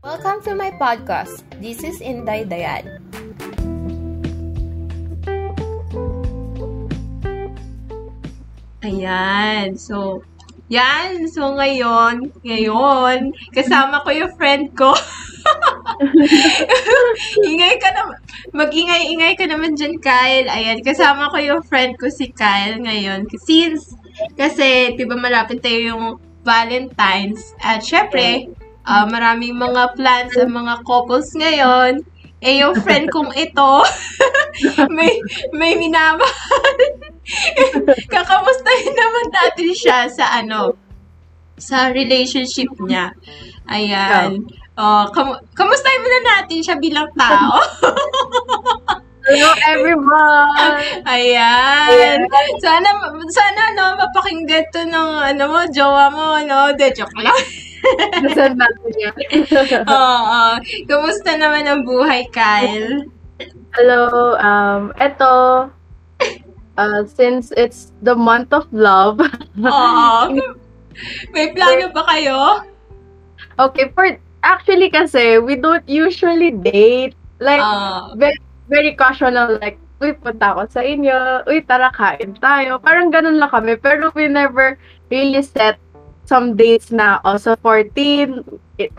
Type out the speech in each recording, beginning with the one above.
Welcome to my podcast. This is Inday Dayad. Ayan. So, yan. So, ngayon, kasama ko yung friend ko. Ingay ka naman. Mag-ingay-ingay ka naman dyan, Kyle. Ayan, kasama ko yung friend ko si Kyle ngayon. Since, kasi, diba malapit tayo yung Valentine's. At syempre, maraming mga plans sa mga couples ngayon. Eh, yung friend kong ito, may minamahal. Kakamustahin naman natin siya sa sa relationship niya. Ayan. Oh, kamustahin muna natin siya bilang tao. Hello everyone. Ayan. Sana mapakinggan 'to ng mo, jowa mo, de joke lang. Nasaan ba niya? Oo. Kumusta naman ang buhay, Kyle? Hello. Eto. Since it's the month of love. Oo. May plano ba kayo? Okay, actually kasi we don't usually date. Like very casual lang, like, uy, punta ako sa inyo, uy, tara, kain tayo. Parang ganun lang kami, pero we never really set some dates na also 14,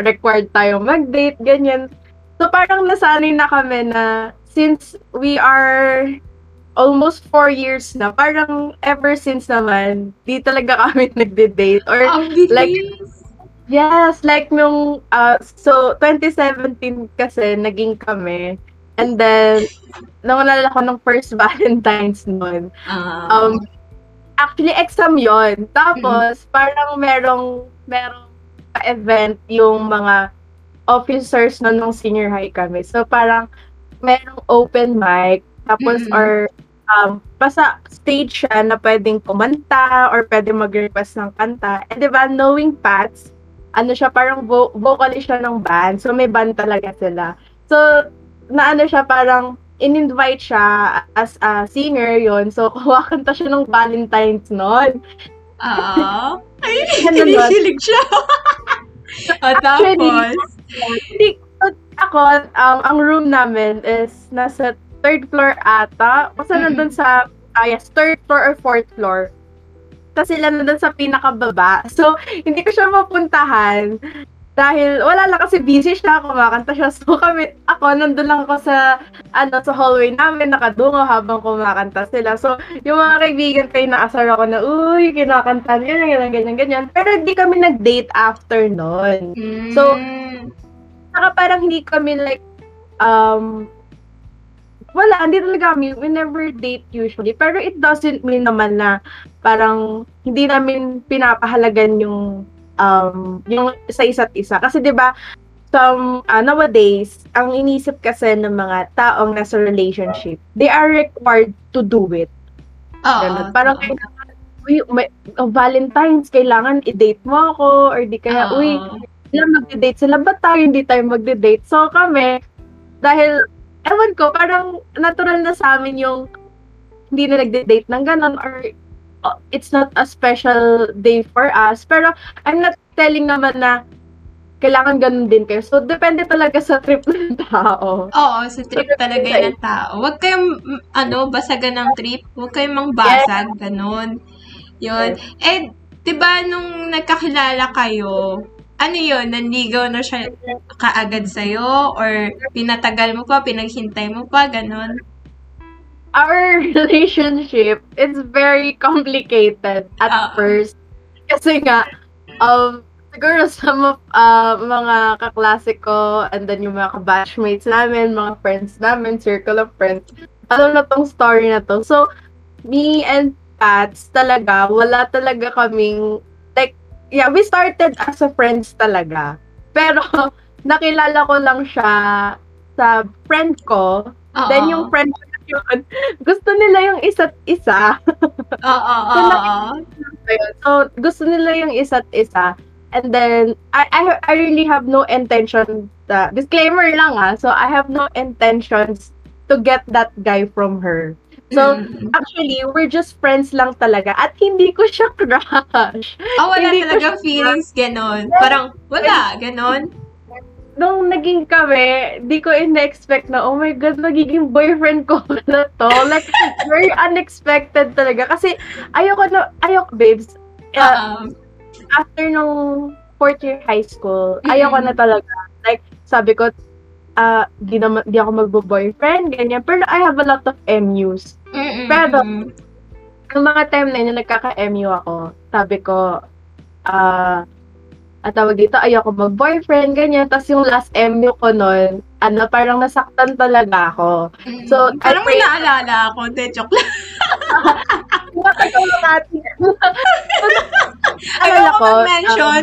required tayo mag-date, ganyan. So parang nasanay na kami na since we are almost 4 years na, parang ever since naman, di talaga kami nagde-date. Or like, yes, like nung, so 2017 kasi naging kami. And then, nawala ako ng first Valentine's noon. Actually, exam yon. Tapos, parang merong event yung mga officers noon nung senior high kami. So, parang merong open mic. Tapos, or pasa stage siya na pwedeng kumanta or pwedeng mag-request ng kanta. And diba, knowing Pats, siya, parang vocalist siya ng band. So, may band talaga sila. So, na siya, parang in-invite siya as a singer yon. So, kumakanta siya ng Valentine's noon. Oo. Ay, hinihilig siya. Tapos? Actually, ako, ang room namin is nasa 3rd floor ata. Kasi nandun sa, yes, 3rd floor or 4th floor. Kasi sila nandun sa pinakababa. So, hindi ko siya mapuntahan. Dahil wala lang kasi busy siya, kumakanta siya. So ako nandun lang ako sa sa hallway namin, nakadungo habang kumakanta sila. So yung mga kaibigan ko, inaasar ako na, uy, kinakanta niya, ganyan. Pero hindi kami nag-date after nun. So saka parang hindi kami like, wala, hindi talaga kami, we never date usually. Pero it doesn't mean naman na parang hindi namin pinapahalagan yung sa isa't isa. Kasi diba, nowadays, ang inisip kasi ng mga taong nasa relationship, they are required to do it. Parang, uy, Valentine's, kailangan i-date mo ako, or di kaya, uy, sila mag-date sila, ba't tayo hindi tayo mag-date? So kami, dahil, ewan ko, parang natural na sa amin yung hindi na nag-date ng ganun, or it's not a special day for us. Pero I'm not telling naman na kailangan ganun din kayo. So, depende talaga sa trip ng tao. Oo, sa trip talaga yun ng tao. Huwag kayong, basagan ng trip. Huwag kayong mangbasag, ganun. Yun. Eh, diba nung nagkakilala kayo, nanligaw na siya kaagad sa'yo? Or pinatagal mo pa, pinaghintay mo pa, ganun? Our relationship is very complicated at first. Kasi nga, siguro some of mga kaklase ko, and then yung mga kabatchmates namin, mga friends namin, circle of friends, alam na tong story na to. So, me and Pats talaga, wala talaga kaming, like, yeah, we started as a friends talaga. Pero, nakilala ko lang siya sa friend ko. Then yung friend ko, yun, gusto nila yung isa't isa. So, gusto nila yung isa't isa. And then, I really have no intention, disclaimer lang so I have no intentions to get that guy from her. So, actually, we're just friends lang talaga. At hindi ko siya crush. Wala talaga feelings, ganon. Parang, wala, ganon. nung naging kami, di ko in-expect na, oh my God, magiging boyfriend ko na to. Like, very unexpected talaga. Kasi, ayoko, babes. After nung fourth year high school, ayoko na talaga. Like, sabi ko, di ako magbo-boyfriend, ganyan. Pero I have a lot of MUs. Pero, nung mga time na yun, nagkaka-MU ako, sabi ko, at tawag dito, ayoko mag-boyfriend, ganyan. Tapos yung last MU ko nun, parang nasaktan talaga ako. So, parang may naalala ako. De, joke lang. Nakatulong natin. Ayaw ko mag-mention.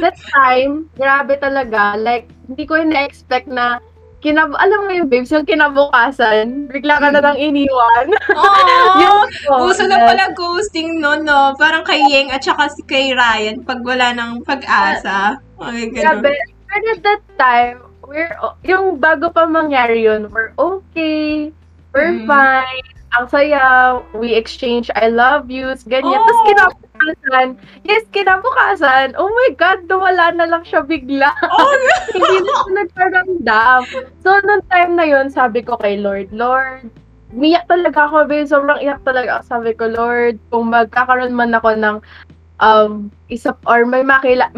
That time, grabe talaga. Like, hindi ko na-expect na, alam mo yung babes, yung kinabukasan, bigla ka na lang iniwan. Oo! Gusto na pala ghosting nun, no? Parang kay Yeng at saka kay Ryan pag wala ng pag-asa. Okay, ganun. Grabe. But at that time, yung bago pa mangyari yun, we're okay, we're fine, ang saya, we exchange I love yous, ganyan. Oh. Tapos kinabukasan, oh my God, wala na lang siya bigla. Oh, no. Hindi na siya nagparamdam. So, nung time na yun, sabi ko kay Lord, umiyak talaga ako, babe. Sobrang iyak talaga. Sabi ko, Lord, kung magkakaroon man ako ng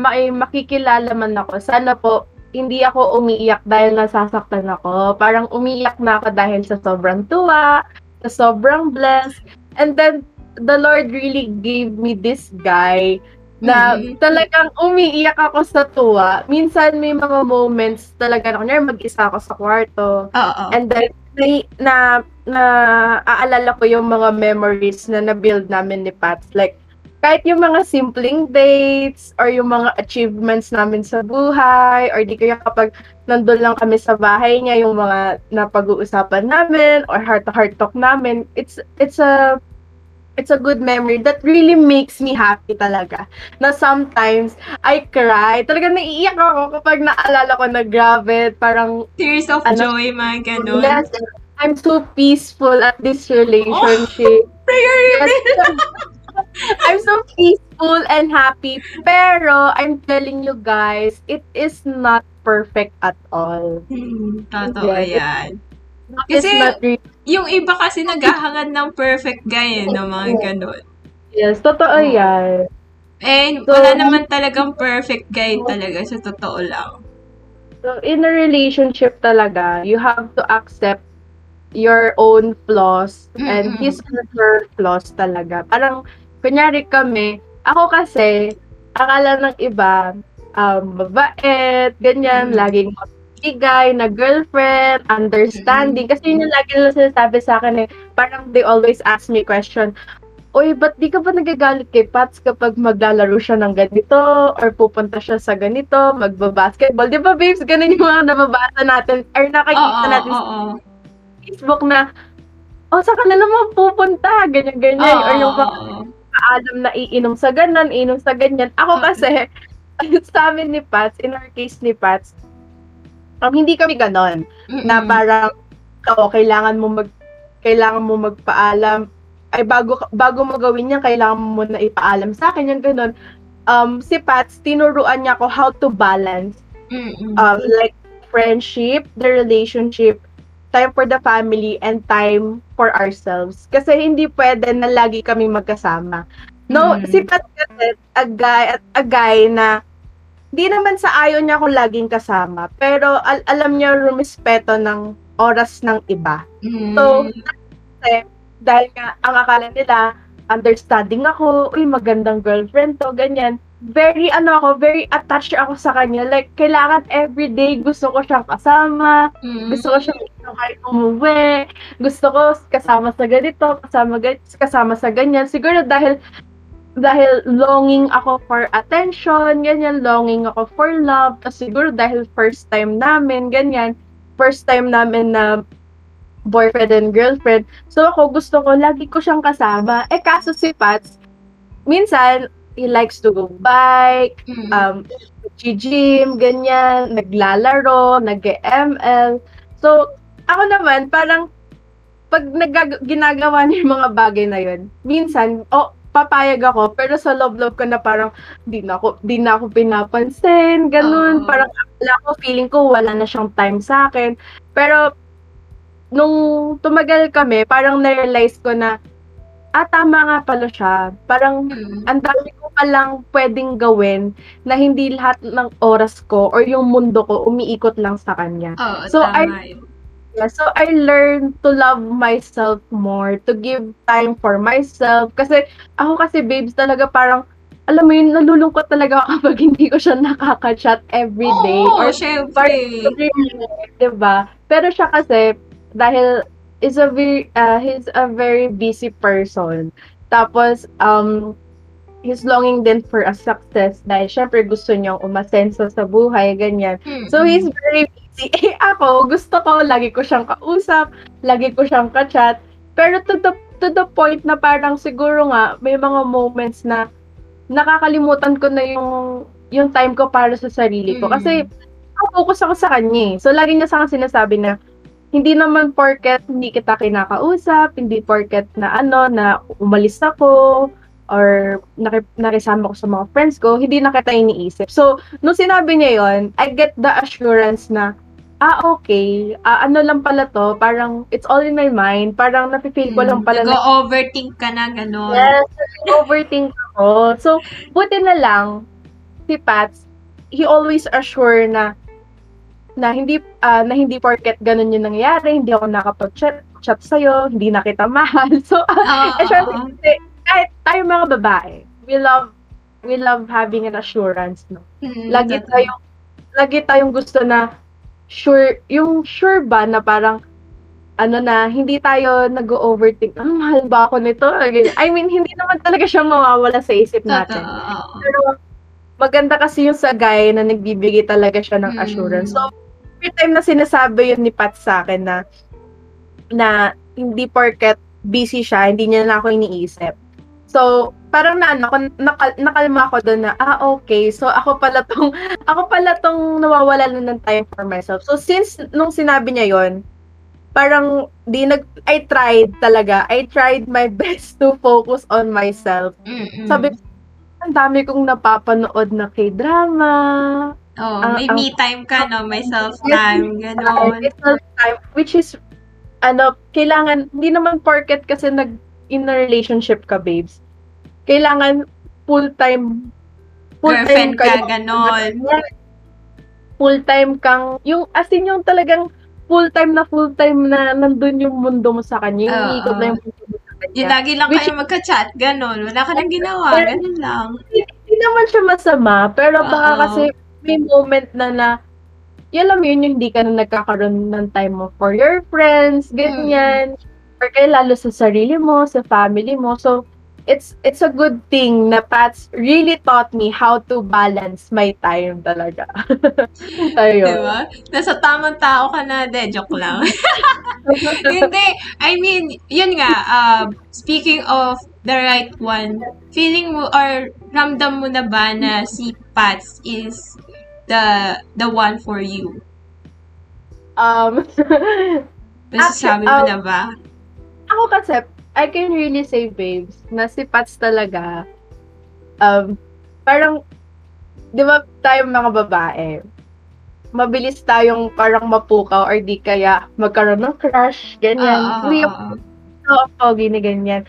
may makikilala man ako, sana po, hindi ako umiiyak dahil nasasaktan ako. Parang umiiyak na ako dahil sa sobrang tuwa, sa sobrang blessed. And then, the Lord really gave me this guy na talagang umiiyak ako sa tuwa. Minsan may mga moments talaga na mag-isa ako sa kwarto. Uh-oh. And then, naaalala ko yung mga memories na na-build namin ni Pats. Like, kahit yung mga simpleng dates or yung mga achievements namin sa buhay or di kaya kapag nandun lang kami sa bahay niya, yung mga napag-uusapan namin or heart-to-heart talk namin, it's a good memory that really makes me happy talaga. Na sometimes, I cry. Talaga naiiyak ako kapag naalala ko na grabe. Parang tears of joy, mga ganun. Yes, I'm so peaceful at this relationship. Oh, I'm so peaceful and happy. Pero, I'm telling you guys, it is not perfect at all. Totoo yan. Kasi, yung iba kasi naghahangad ng perfect guy, eh, no, mga ganun. Yes, totoo yan. And wala naman talagang perfect guy talaga, so totoo lang. So, in a relationship talaga, you have to accept your own flaws and his and her flaws talaga. Parang, kunyari kami, ako kasi, akala ng iba, mabait, ganyan, laging guy na girlfriend, understanding. Kasi yun yung lagi nila sinasabi sa akin eh, parang they always ask me question, uy, ba't di ka ba nagagalit kay Pats kapag maglalaro siya ng ganito or pupunta siya sa ganito, magbabasketball? Di ba babes, ganun yung mga nababasa natin or nakikita natin sa Facebook na, saan ka na naman pupunta? Ganyan-ganyan. Or yung paalam na iinom sa ganan, iinom sa ganyan. Ako kasi, sa amin ni Pats, in our case ni Pats, hindi kami ganon na parang kailangan mo magpaalam ay bago mo gawin yan kailangan mo na ipaalam sa akin yung ganon. Si Pats, tinuruan niya ako how to balance like friendship, the relationship, time for the family and time for ourselves kasi hindi pwede na lagi kami magkasama. No, si Pats kasi a guy na di naman sa ayaw niya kung laging kasama, pero alam niya rumispeto ng oras ng iba. So, dahil nga, ang akala nila, understanding ako, uy, magandang girlfriend to, ganyan. Very attached ako sa kanya. Like, kailangan everyday, gusto ko siyang kasama, gusto ko siyang kahit umuwi, gusto ko kasama sa ganito, kasama sa ganyan. Siguro dahil longing ako for attention, ganyan, longing ako for love, tapos siguro dahil first time namin na boyfriend and girlfriend, so ako gusto ko, lagi ko siyang kasama. Kaso si Pats, minsan, he likes to go bike, gym, ganyan, naglalaro, nag-ML. So, ako naman, parang, pag ginagawa niya yung mga bagay na yun, minsan, papayag ako, pero sa love-love ko na parang di na ako pinapansin, ganun. Oh. Parang wala ko, feeling ko wala na siyang time sa akin. Pero nung tumagal kami, parang na-realize ko na, tama nga pala siya. Parang ang dami ko palang pwedeng gawin na hindi lahat ng oras ko or yung mundo ko umiikot lang sa kanya. Oh, so I learned to love myself more, to give time for myself. Kasi, babes, talaga parang, alam mo yun, nalulungkot talaga ako kapag hindi ko siya nakaka-chat everyday. Oo, syempre. Diba? Pero siya kasi, dahil he's a very busy person. Tapos, he's longing din for a success dahil syempre gusto niyang umasenso sa buhay, ganyan. So, he's very busy. Ako, gusto ko, lagi ko siyang kausap, lagi ko siyang ka-chat. Pero to the point na parang siguro nga, may mga moments na nakakalimutan ko na yung time ko para sa sarili ko. Kasi, focus ako sa kanya. So, lagi niya sa akin sinasabi na, hindi naman porket hindi kita kinakausap, hindi porket na umalis ako, or nakisama ko sa mga friends ko, hindi na kita iniisip. So, nung sinabi niya yon, I get the assurance na, okay, ano lang pala to, parang it's all in my mind, parang napipil ko lang pala. Nag-overthink ka na, gano'n. Yes, nag-overthink ako. So, buti na lang, si Pats, he always assure na hindi porket ganun yung nangyayari, hindi ako nakapag-chat sa'yo, hindi na kita mahal. So, kahit tayo mga babae, we love having an assurance, no. Lagi tayong gusto na sure, yung sure ba na parang na hindi tayo nag-overthink. Mahal ba ako nito? I mean, hindi naman talaga siya mawawala sa isip natin. Pero maganda kasi yung sa guy na nagbibigay talaga siya ng assurance. So, every time na sinasabi yun ni Pat sa akin na hindi porket busy siya, hindi niya na ako iniisip. So, parang nakalma ako doon na, okay, so ako pala tong nawawala na ng time for myself. So, since nung sinabi niya yon, parang I tried my best to focus on myself. Sabi ko, ang dami kong napapanood na K-drama. Oh, may me time ka, no? May self time, gano'n. May self time, which is, kailangan, hindi naman porket kasi in a relationship ka, babes. Kailangan full-time girlfriend ka, ganon. Full-time kang, yung, as in yung talagang full-time na nandun yung mundo mo sa kanya. Yung ikot na yung mundo mo sa kanya. Yung lagi lang kayo magka-chat, ganon. Wala ka nang ginawa, ganon lang. Hindi naman siya masama, pero baka kasi may moment na alam mo yun, yung hindi ka na nagkakaroon ng time mo for your friends, ganyan. Kaya lalo sa sarili mo, sa family mo. So, it's a good thing na Pats really taught me how to balance my time talaga. Tayo. Diba? Nasa tamang tao ka na, joke lang. Hindi, I mean, yun nga, speaking of the right one, feeling mo or ramdam mo na ba na si Pats is the one for you? Masasabi mo na ba? Ako kasi, I can really say, babes, na si Pats talaga, parang, di ba tayo mga babae, mabilis tayong parang mapukaw or di kaya magkaroon ng crush, ganyan. We are so foggy na ganyan.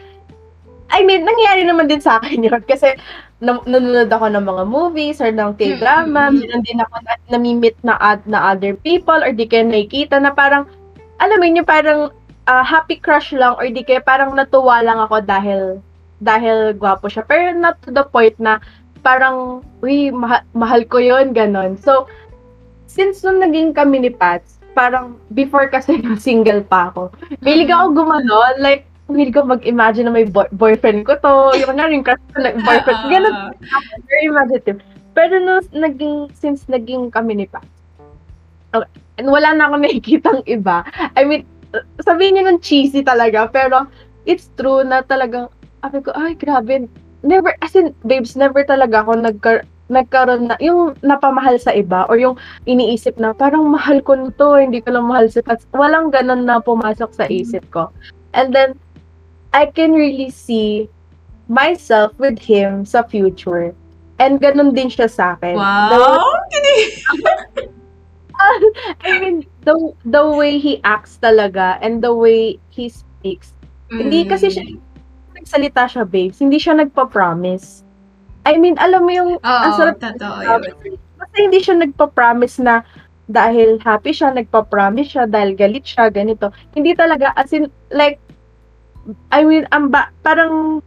I mean, nangyayari naman din sa akin yun kasi nanonood ako ng mga movies or ng K-drama, meron din ako namimit na other people or di kaya nakikita na parang, alam mo yun, parang happy crush lang or di kaya parang natuwa lang ako dahil gwapo siya. Pero not to the point na parang, uy, mahal ko yun, ganon. So, since nung naging kami ni Pats, parang before kasi single pa ako, mahilig ako gumanon, like, mahilig ko mag-imagine na may boyfriend ko to, yung nga rin crush ko, like, boyfriend, ganon. Very imaginative. Pero since naging kami ni Pats, okay, and wala na ako nakikitang iba. I mean, sabihin niyo ng cheesy talaga, pero it's true na talagang, sabi ko, ay, grabe, never, as in, babes, never talaga ako nagkaroon na, yung napamahal sa iba, or yung iniisip na, parang mahal ko nito, hindi ko lang mahal si Pats. Walang ganun na pumasok sa isip ko. And then, I can really see myself with him sa future. And ganun din siya sa akin. Wow! I mean, the way he acts talaga and the way he speaks. Hindi kasi siya, nagsalita siya, babes. Hindi siya nagpa-promise. I mean, alam mo yung, ang sarap kasi hindi siya nagpa-promise na dahil happy siya, nagpa-promise siya, dahil galit siya, ganito. Hindi talaga, as in, like, I mean, parang,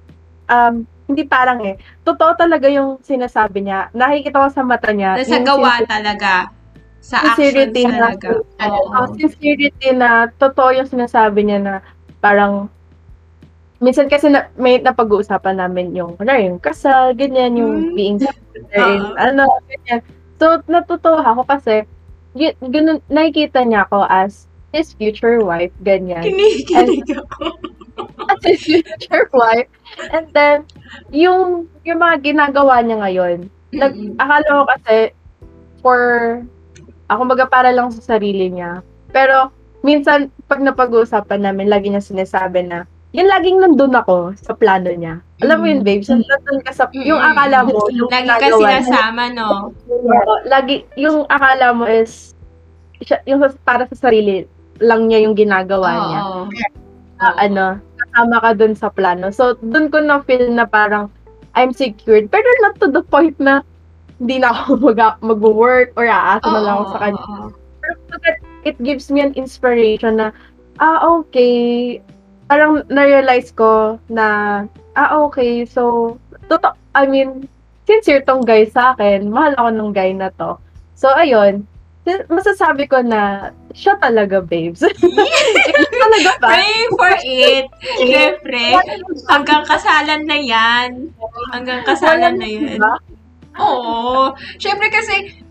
hindi parang eh. Totoo talaga yung sinasabi niya. Nakikita ko sa mata niya. Sa gawa talaga. Sa action talaga. Sincerity na totoo yung sinasabi niya na parang, minsan kasi may napag-uusapan namin yung kasal, ganyan, yung being together, ano, ganyan. So, natutuwa ako kasi, ganun, nakikita niya ako as his future wife, ganyan. Kinikilig ako. As his future wife. And then, yung mga ginagawa niya ngayon, akala ko kasi, ako magapara lang sa sarili niya. Pero, minsan, pag napag-uusapan namin, lagi niya sinasabi na, yun laging nandun ako sa plano niya. Alam mo yun, babe, nandun ka sa, yung akala mo, yung lagi ka sinasama, no? Lagi, yung akala mo is, yung para sa sarili lang niya yung ginagawa niya. Kasama ka dun sa plano. So, dun ko na-feel na parang, I'm secured, pero not to the point na, hindi na ako mag-work or aasa na lang ako sa kanya. Pero it gives me an inspiration na, okay, parang na-realize ko na, okay, so, I mean, sincere tong guy sa akin, mahal ako ng guy na to. So, ayun, masasabi ko na, siya talaga, babes. Talaga ba? Pray for it. Siyempre, hanggang kasalan na yan. Hanggang kasalan na yan. Oo. Siyempre kasi,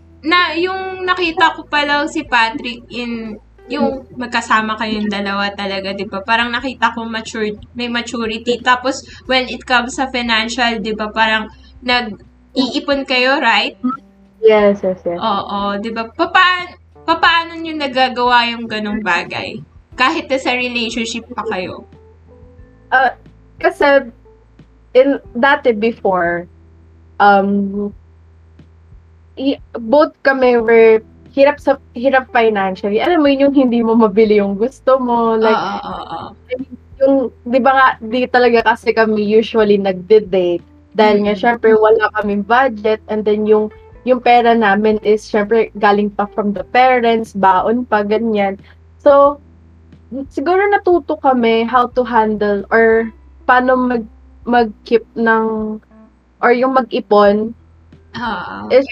yung nakita ko pala si Patrick yung magkasama kayong dalawa talaga, di ba? Parang nakita ko may maturity. Tapos, when it comes sa financial, di ba? Parang nag-iipon kayo, right? Yes. Oo, di ba? Paano nyo nagagawa yung ganong bagay? Kahit na sa relationship pa kayo? Kasi, dati before, both kami were hirap financially. Alam mo yun, yung hindi mo mabili yung gusto mo, like yung 'di ba nga, di talaga kasi kami usually nagde-date dahil nga syempre wala kaming budget, and then yung pera namin is syempre galing pa from the parents, baon pa, ganyan. So siguro natuto kami how to handle or paano mag-keep ng or yung mag-ipon. Is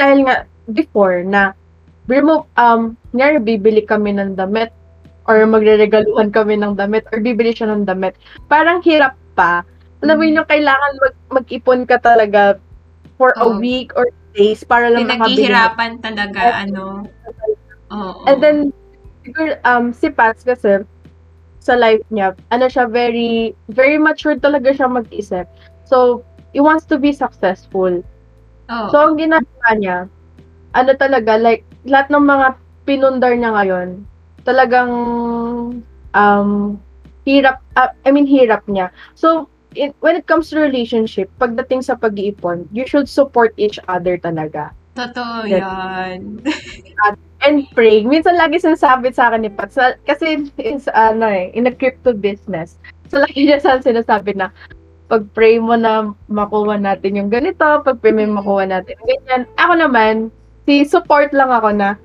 dahil nga before na ngayon bibili kami ng damit or magreregaluhan kami ng damit or bibili siya ng damit. Parang hirap pa. Alam mo yung kailangan mag-ipon ka talaga for a week or days para lang makabili. Naghihirapan talaga, And then, siguro, si Pats kasi, sa life niya, siya, very, very mature talaga siya mag-isip. So, he wants to be successful. So, ang ginagawa niya, talaga, like, lahat ng mga pinundar niya ngayon, talagang, hirap niya. So, when it comes to relationship, pagdating sa pag-iipon, you should support each other talaga. Totoo yan. And pray. Minsan lagi sinasabi sa akin ni Pat, kasi, in a crypto business, so lagi niya sinasabi na, pag-pray mo na makuha natin yung ganito, pag-pray mo makuha natin yung ganyan. Ako naman, support lang ako na,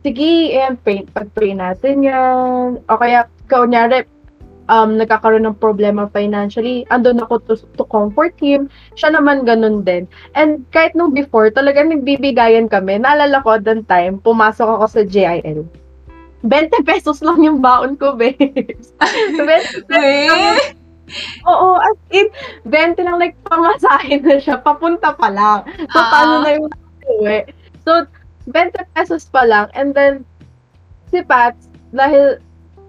sige, pag-pray natin yan. O kaya, kunyari, nagkakaroon ng problema financially, andun ako to comfort him. Siya naman ganun din. And kahit nung before, talagang nagbibigayan kami. Naalala ko, that time, pumasok ako sa JIL. 20 pesos lang yung baon ko, babes. 20 pesos. Oo, as in, 20 lang, like, pamasahin na siya, papunta pa lang. So, paano na yung uwi? So, 20 pesos pa lang, and then, si Pats, dahil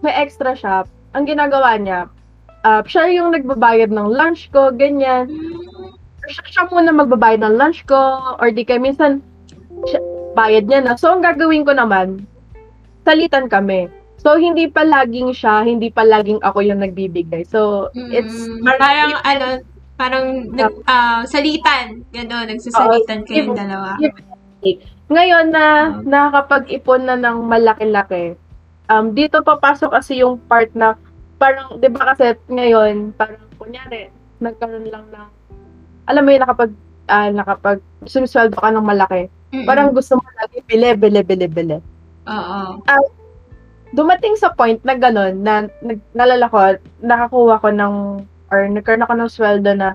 may extra shop, ang ginagawa niya, siya yung nagbabayad ng lunch ko, ganyan. Siya muna magbabayad ng lunch ko, or di kayo, minsan, bayad niya na. So, ang gagawin ko naman, salitan kami. So, hindi pa laging ako yung nagbibigay. So, it's... Parang, Parang salitan. Gano'n, nagsusalitan kayong dalawa. Ngayon na nakakapag-ipon na ng malaki-laki, dito papasok kasi yung part na parang, di ba kasi ngayon, parang kunyari, nagkaroon lang ng, alam mo yun, nakapag sumisweldo ka ng malaki. Mm-mm. Parang gusto mo lagi, bile. Oo. Dumating sa point na gano'n, na nalala ko, nakakuha ko ng, or nagkaroon ako ng sweldo na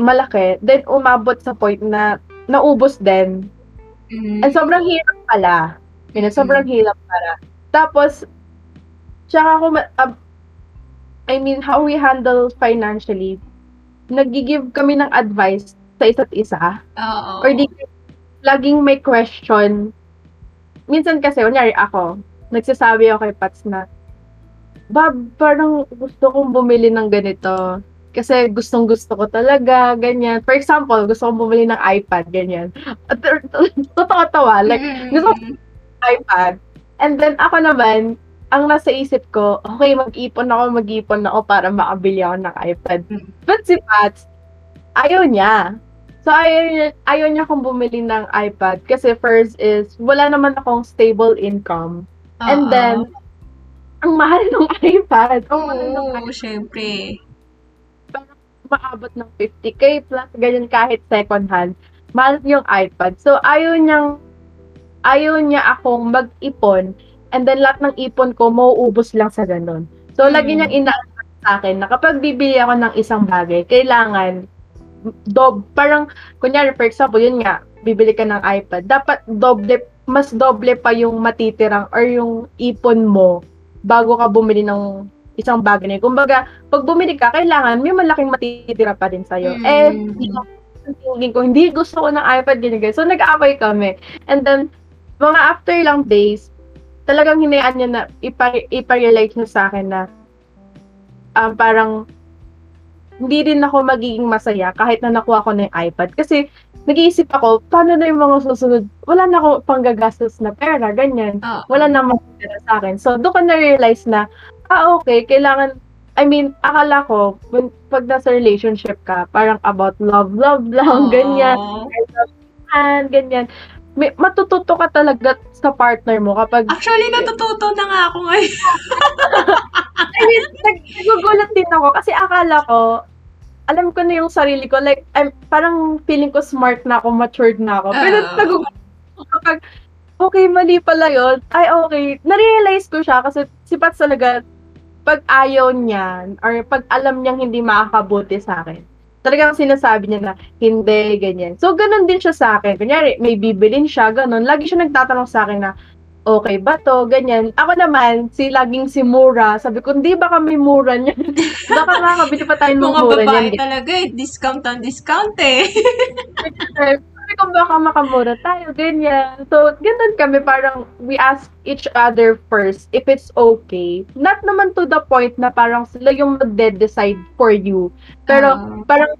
malaki, then umabot sa point na naubos din. Mm-hmm. And sobrang hirap pala. Sobrang hirap pala. Tapos, tsaka ako, how we handle financially, nag-give kami ng advice sa isa't isa. Oo. Or laging may question. Minsan kasi, unyari ako, nagsasabi ako kay Pats na, Bob, parang gusto kong bumili ng ganito. Kasi gustong-gusto ko talaga, ganyan. For example, gusto kong bumili ng iPad, ganyan. At totoo-tawa, like, gusto kong bumili ng iPad. And then, ako naman, ang nasa isip ko, okay, mag-ipon ako para makabili ako ng iPad. But si Pats, ayaw niya. So, ayaw niya akong bumili ng iPad kasi first is, wala naman akong stable income. Uh-huh. And then, ang mahal ng iPad. Oo, syempre. Parang maabot ng 50k plus, ganyan kahit second hand. Mahal yung iPad. So, ayaw niya akong mag-ipon and then lahat ng ipon ko, mauubos lang sa ganun. So, lagi niyang ina-advise sa akin na kapag bibili ako ng isang bagay, kailangan parang, kunyari, for example, yun nga, bibili ka ng iPad, dapat mas doble pa yung matitirang or yung ipon mo bago ka bumili ng isang bagay na yun. Kumbaga, pag bumili ka, kailangan may malaking matitira pa rin sa'yo. Hindi gusto ko ng iPad, ganyan. So, nag-away kami. And then, mga after ilang days, talagang hinayaan niya na ipa-realize niya sa akin na parang, hindi rin ako magiging masaya kahit na nakuha ko na yung iPad. Kasi, nag-iisip ako, paano na yung mga susunod? Wala na ako panggagastos na pera, ganyan. Oh. Wala na magiging sa akin. So, doon ko na-realize na, okay, kailangan, akala ko, pag nasa relationship ka, parang about love, ganyan. Ganyan. Matututo ka talaga sa partner mo kapag... Actually, natututo na nga ako ngayon. Nagugulat din ako kasi akala ko, alam ko na yung sarili ko. Like, parang feeling ko smart na ako, matured na ako. Pero nagugulat ako kapag, okay, mali pala yun. Ay, okay. Narealize ko siya kasi si Pat talaga, pag ayaw niyan or pag alam niyang hindi makakabuti sa akin, talagang sinasabi niya na, hindi, ganyan. So, ganun din siya sa akin. Kunyari, may bibilin siya, ganun. Lagi siya nagtatanong sa akin na, okay ba to? Ganyan. Ako naman, laging si Mura. Sabi ko, hindi baka may mura niya. Baka nga, kabili pa tayo ng mura niya. Mga babae talaga, discount on discount eh. Sabi ko, baka makamura tayo, ganyan. So, ganun kami, parang we ask each other first if it's okay. Not naman to the point na parang sila yung magde-decide for you. Pero parang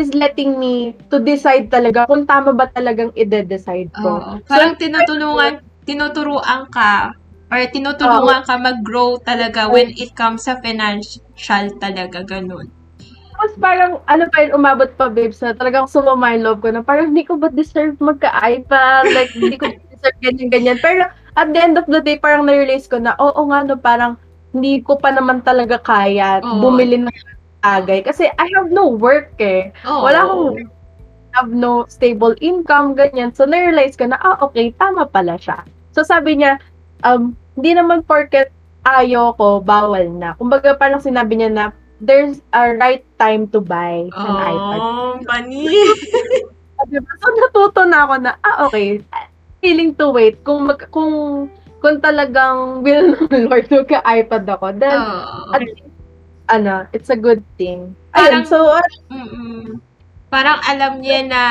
is letting me to decide talaga kung tama ba talagang ide-decide ko. Parang so, tinuturuan ka or tinutulungan ka mag-grow talaga when it comes sa financial talaga, ganun. Tapos parang, umabot pa, babes, na talagang sumama yung love ko na parang hindi ko ba deserve magka-iPad? Like, hindi ko deserve ganyan-ganyan. Pero at the end of the day, parang na-realize ko na, oo nga, no, parang hindi ko pa naman talaga kaya bumili ng agay. Kasi I have no work eh. Wala akong work. I have no stable income, ganyan. So na-realize ko na, okay, tama pala siya. So sabi niya, hindi naman porket ayoko, bawal na. Kumbaga parang sinabi niya na, there's a right time to buy an iPad. Oh, funny. So, natuto na ako na, okay, feeling to wait. Kung talagang will ng Lord magka-iPad ako, then, at least, it's a good thing. Parang, ayun, so, parang alam niya na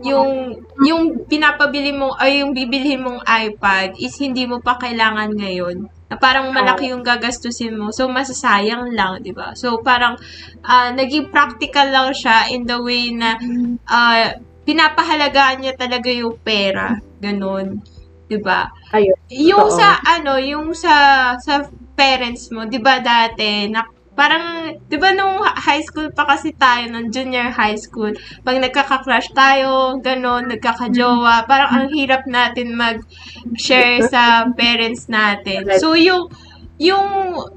yung pinapabili mo, o yung bibilhin mong iPad is hindi mo pa kailangan ngayon. Na parang malaki yung gagastusin mo. So, masasayang lang, di ba? So, parang naging practical lang siya in the way na pinapahalagaan niya talaga yung pera. Ganun. Di ba? Ayun. Yung sa parents mo, di ba dati, na Parang, di ba nung high school pa kasi tayo, nung junior high school, pag nagkaka-crush tayo, ganon, nagkaka-jowa, parang ang hirap natin mag-share sa parents natin. So, yung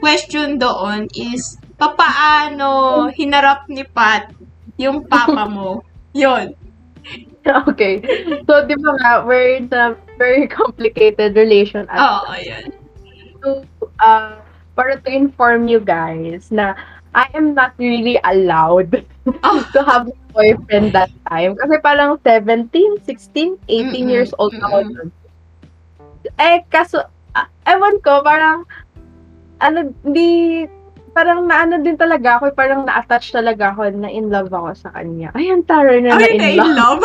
question doon is, papaano hinarap ni Pat yung papa mo? Yun. Okay. So, di ba nga, we're in a very complicated relation. Oo, yun. So, para to inform you guys na I am not really allowed to have a boyfriend that time. Kasi parang 17, 16, 18 years old ako nun. Eh, kaso, ewan ko, parang, ano, di, parang naano din talaga ako, parang na-attach talaga ako, na-in love ako sa kanya. Ay, ang taro na na-in love.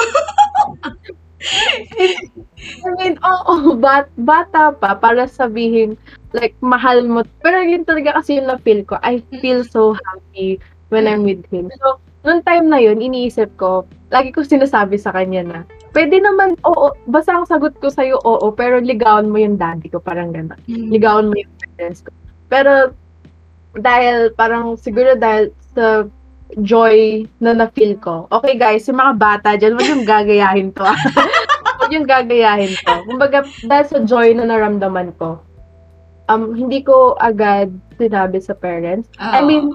I mean, oo, bata pa para sabihin, like, mahal mo. Pero yun talaga kasi yung na-feel ko. I feel so happy when I'm with him. So, noong time na yun, iniisip ko, lagi ko sinasabi sa kanya na, pwede naman, oo, basta ang sagot ko sa'yo, oo, pero ligawan mo yung daddy ko, parang gano'n. Ligawan mo yung parents ko. Pero, dahil, parang, siguro dahil sa joy na na-feel ko. Okay guys, yung mga bata dyan, huwag yung gagayahin to. Huwag yung gagayahin to. Kumbaga, dahil sa joy na naramdaman ko, hindi ko agad sinabi sa parents. Oh. I mean,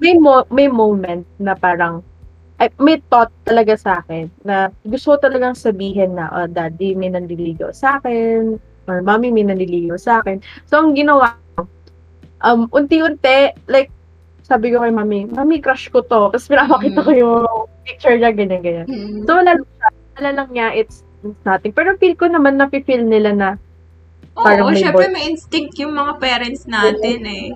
may moment na parang, may thought talaga sa akin na gusto talagang sabihin na, oh, daddy, may nanliligaw sa akin, or mommy, may nanliligaw sa akin. So, ang ginawa ko, unti-unti, like, sabi ko kay mami, mami, crush ko to. Tapos pinapakita ko yung picture niya, ganyan-ganyan. So, wala lang niya, it's nothing. Pero feel ko naman, napifeel nila na parang may syempre boy. May instinct yung mga parents natin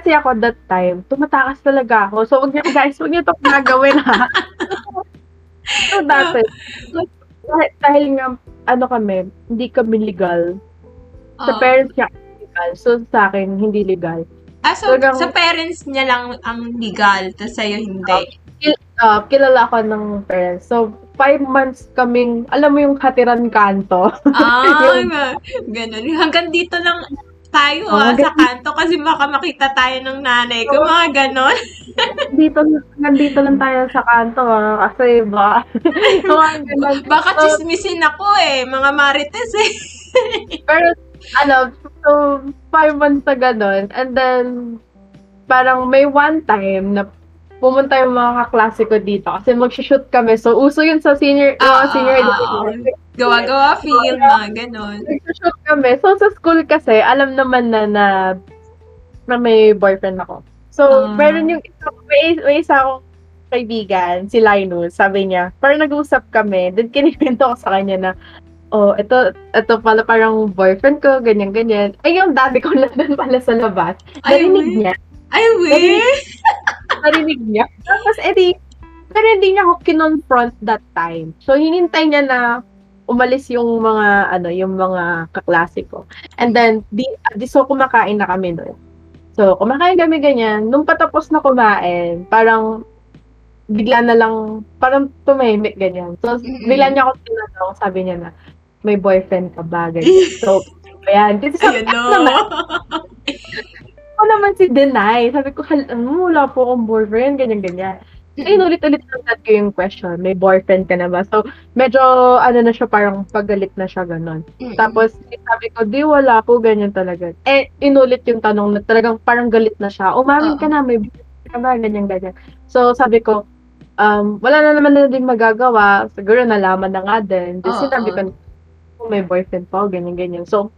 Kasi ako that time, tumatakas talaga ako. So, huwag niyo ito nagawin ha. So, dati. So, dahil nga, kami, hindi kami legal. Sa parents niya, legal. So, sa akin, hindi legal. Ah, so talagang, sa parents niya lang ang legal, tapos sa'yo hindi? Kilala ko ng parents. So, 5 months kaming, alam mo yung hatiran kanto. Ganun. Hanggang dito lang tayo sa kanto kasi baka makita tayo ng nanay ko, mga ganun. Hanggang dito lang tayo sa kanto kasi ba? Baka chismisin ako mga marites Pero, so, 5 months na ganun. And then, parang may one time na pumunta yung mga kaklase ko dito kasi mag-shoot kami. So, uso yun sa senior. Gawa-gawa feel, mga ganun. Mag-shoot kami. So, sa school kasi, alam naman na may boyfriend ako. So, meron yung may isa akong kaibigan, si Linus, sabi niya, parang nag-uusap kami, then kinipento ko sa kanya na, ito pala parang boyfriend ko, ganyan-ganyan. Ay, yung daddy ko nandun pala sa labas. Narinig niya. Tapos, pero hindi niya ako kinonfront that time. So, hinintay niya na umalis yung mga kaklase ko. And then, so kumakain na kami doon. So, kumakain kami ganyan. Nung patapos na kumain, parang, bigla na lang, parang tumahimik ganyan. So, bigla niya ako tinanong, sabi niya na, may boyfriend ka ba? Ganyan. So, ayan. This is an act naman. Ako naman si Denai. Sabi ko, wala po akong boyfriend, ganyan-ganyan. Ayun, ulit-ulit lang ko yung question. May boyfriend ka na ba? So, medyo, na siya, parang paggalit na siya, ganon. Tapos, sabi ko, di wala po, ganyan talaga. Inulit yung tanong na talagang parang galit na siya. Umamin ka na, may boyfriend ka ba? Ganyan-ganyan. So, sabi ko, wala na naman na din magagawa. Siguro nalaman na nga din. Just sinabi ko, may boyfriend pa ako, ganyan-ganyan. So,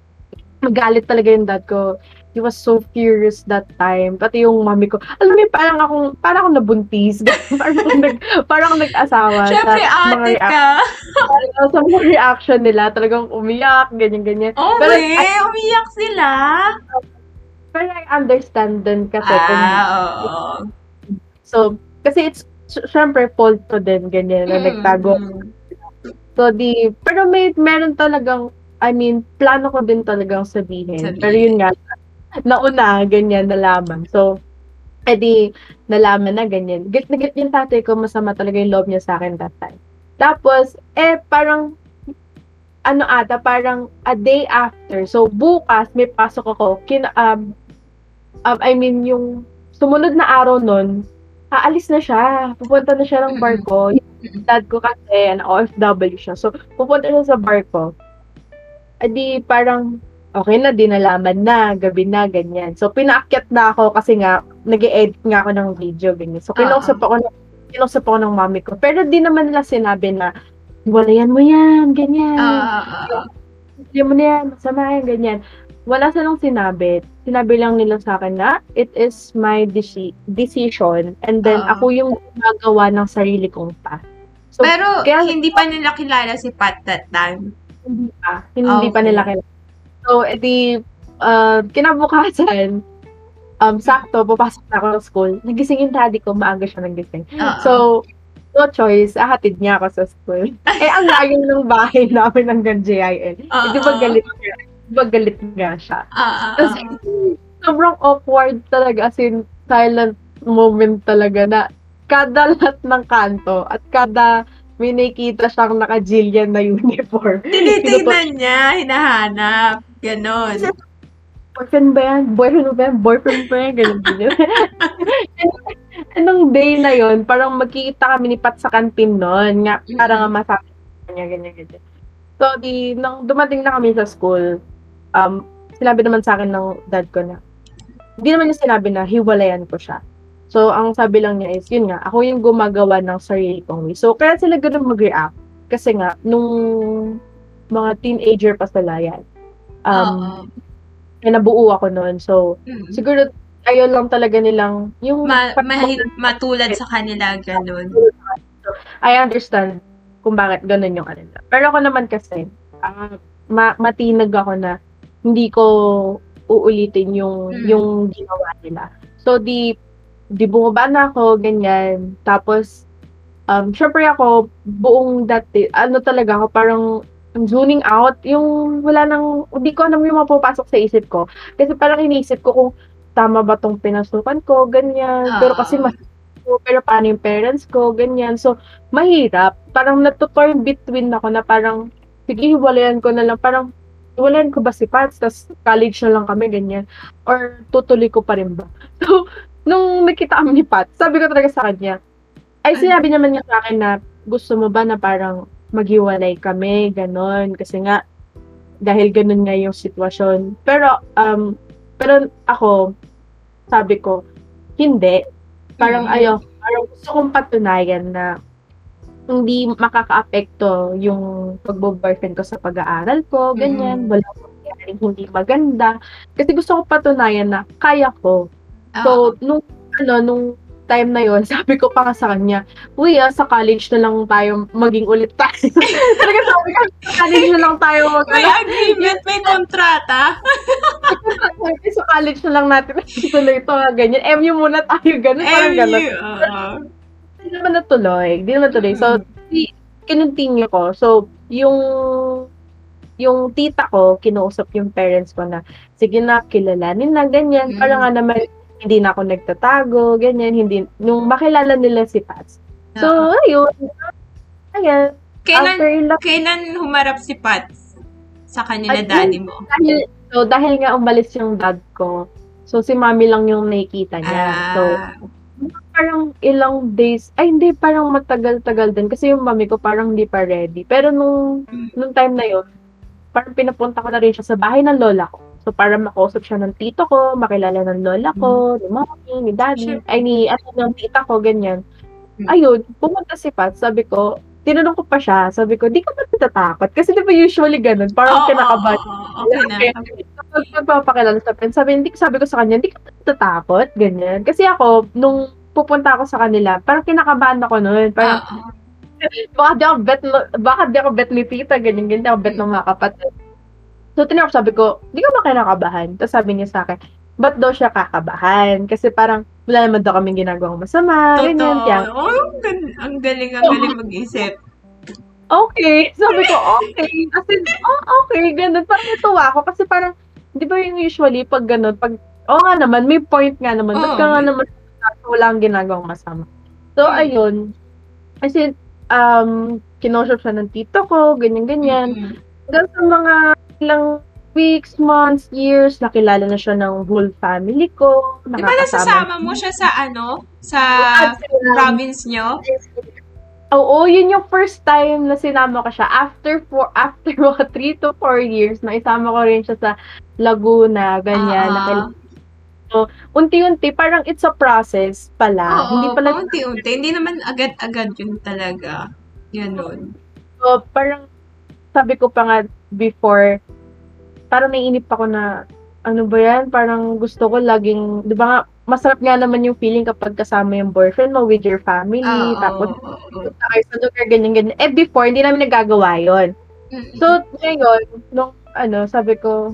magalit talaga yung dad ko. He was so furious that time. Pati yung mami ko, alam mo, parang akong nabuntis. parang akong nag-asawa. Siyempre, ate ka. Sa mga reaction nila, talagang umiyak, ganyan-ganyan. Pero, umiyak sila. Pero I understand din kasi. So, kasi it's, syempre, fault ko din, ganyan, na nagtago. So, pero meron talagang, plano ko din talagang sabihin. Pero yun nga, nauna, ganyan, nalaman. So, nalaman na, ganyan. Get yung tatay ko, masama talaga yung loob niya sa akin that time. Tapos, parang, parang a day after. So, bukas, may pasok ako. I mean, yung sumunod na araw nun, aalis na siya. Pupunta na siya ng barko. Yung dad ko kasi, an OFW siya. So, pupunta siya sa barko. Adi, parang, okay na, dinalaman na, gabi na, ganyan. So, pinaakyat na ako kasi nga, nag-edit nga ako ng video, ganyan. So, kinusap ako ng mami ko. Pero di naman nila sinabi na, walayan mo yan, ganyan. Walayan mo na yan, masama yan, ganyan. Wala silang sinabi. Sinabi lang nila sa akin na, it is my decision. And then, ako yung nagawa ng sarili kong path. So, pero, kaya, hindi pa nila kilala si Pat that time? Hindi pa nila kilala. So, edi, kinabukasan, sakto, papasok na ako ng school. Nagising yung daddy ko, maaga siya nagising. So, no choice, ahatid niya ako sa school. Eh, ang layo ng bahay namin hanggang JIL. Hindi ba galit niya? Hindi ba galit nga siya? Tapos, sobrang awkward talaga, as in, silent moment talaga na kada lahat ng kanto at kada may nakita siyang naka-Jillian na uniform. Tinitignan niya, hinahanap. Ganon. Boyfriend ba yan? Boyfriend ba yan? Boyfriend ba yan? Ganon din yun. Anong day na yon, parang magkikita kami ni Pat sa kantin nun. Nga, parang masabi niya, ganyan, ganyan. So, nang dumating na kami sa school, sinabi naman sa akin ng dad ko na, hindi naman niya sinabi na hiwalayan ko siya. So, ang sabi lang niya is, yun nga, ako yung gumagawa ng sarili kong way. So, kaya sila ganun mag-react. Kasi nga, nung mga teenager pa sila yan, eh, nabuo ako noon. So, siguro, ayaw lang talaga nilang, yung... matulad sa kanila, ganun. I understand kung bakit ganun yung kanila. Pero ako naman kasi, matinag ako na hindi ko uulitin yung ginawa nila. So, di bumaba na ako, ganyan. Tapos, syempre ako, buong dati, ano talaga ako, parang zoning out, yung wala nang, hindi ko alam yung mapapasok sa isip ko. Kasi parang iniisip ko kung tama ba tong pinasukan ko, ganyan. Pero kasi pero paano yung parents ko, ganyan. So, mahirap. Parang natuturn between ako na parang, sige, hiwalayan ko na lang. Parang, hiwalayan ko ba si Pats, tas college na lang kami, ganyan. Or tutuloy ko pa rin ba? So, nung nakita kami ni Pat, sabi ko talaga sa kanya, ay sinabi naman niya sa akin na gusto mo ba na parang maghiwalay kami, ganon, kasi nga, dahil ganon nga yung sitwasyon. Pero, pero ako, sabi ko, hindi. Parang ayaw, parang gusto kong patunayan na hindi makaka-apekto yung pagbo-boyfriend ko sa pag-aaral ko, ganyan, wala akong kaya hindi maganda. Kasi gusto kong patunayan na kaya ko. So, nung time na yon, sabi ko pa sa kanya, uy, sa college na lang tayo maging ulit tayo. Talaga sabi ko, sa college na lang tayo may agreement, may kontrata. Sa college na lang natin, tuloy ito, ganyan. MU muna tayo, ganun, parang ganun. Hindi naman natuloy. So, kinontinue ko. So, yung tita ko, kinuusap yung parents ko na, sige na, kilalanin na, ganyan. Parang nga naman, hindi na ako nagtatago, ganyan, hindi, nung makilala nila si Pats. So, ayun. Kailan humarap si Pats sa kanya na daddy mo? Dahil nga umalis yung dad ko, so si mami lang yung nakikita niya. So, parang ilang days, parang matagal-tagal din, kasi yung mami ko parang hindi pa ready. Pero nung time na yun, parang pinapunta ko na rin siya sa bahay ng lola ko. So, para makausap siya ng tito ko, makilala ng lola ko, ni mommy, ni daddy, ng tita ko, ganyan. Ayun, pumunta si Pat, sabi ko, tinanong ko pa siya, sabi ko, di ka ba natatakot? Kasi di ba usually ganun, parang kinakabahan. Nagpapakilala sa friend, sabi ko sa kanya, di ka ba natatakot? Ganyan. Kasi ako, nung pupunta ako sa kanila, parang kinakabahan ako nun, parang, baka di ako bet ni tita, ganyan, di ako bet ng mga kapatid. So, sabi ko, di ka ba kinakabahan? Tapos sabi niya sa akin, ba't daw siya kakabahan? Kasi parang, wala naman daw kaming ginagawang masama. Totoo. Ang galing mag-isip. Okay. Sabi ko, okay. As in, okay, ganun. Parang natuwa ako. Kasi parang, di ba yung usually, pag ganun, pag, nga naman, may point nga naman. Ba't ka nga naman, wala ang ginagawang masama. So, ayun. Kasi, kinusap siya ng tito ko, ganyan-ganyan. Hanggang sa mga ilang weeks, months, years, nakilala na siya ng whole family ko. Di ba nasasama mo siya sa ano? Sa province nyo? Oo, yun yung first time na sinama ko siya. After 3 to 4 years, naisama ko rin siya sa Laguna, ganyan. Uh-huh. So, unti-unti, parang it's a process pala. Oo, hindi pala unti-unti. Hindi naman agad-agad yun talaga. Ganun. So, parang sabi ko pa nga before, parang naiinip ako na, ano ba yan? Parang gusto ko laging, di ba nga, masarap nga naman yung feeling kapag kasama yung boyfriend mo with your family. Oh, tapos, tayo sa lugar, ganyan-ganyan. Eh, before, hindi namin nagagawa yun. So, ngayon, nung, ano, sabi ko,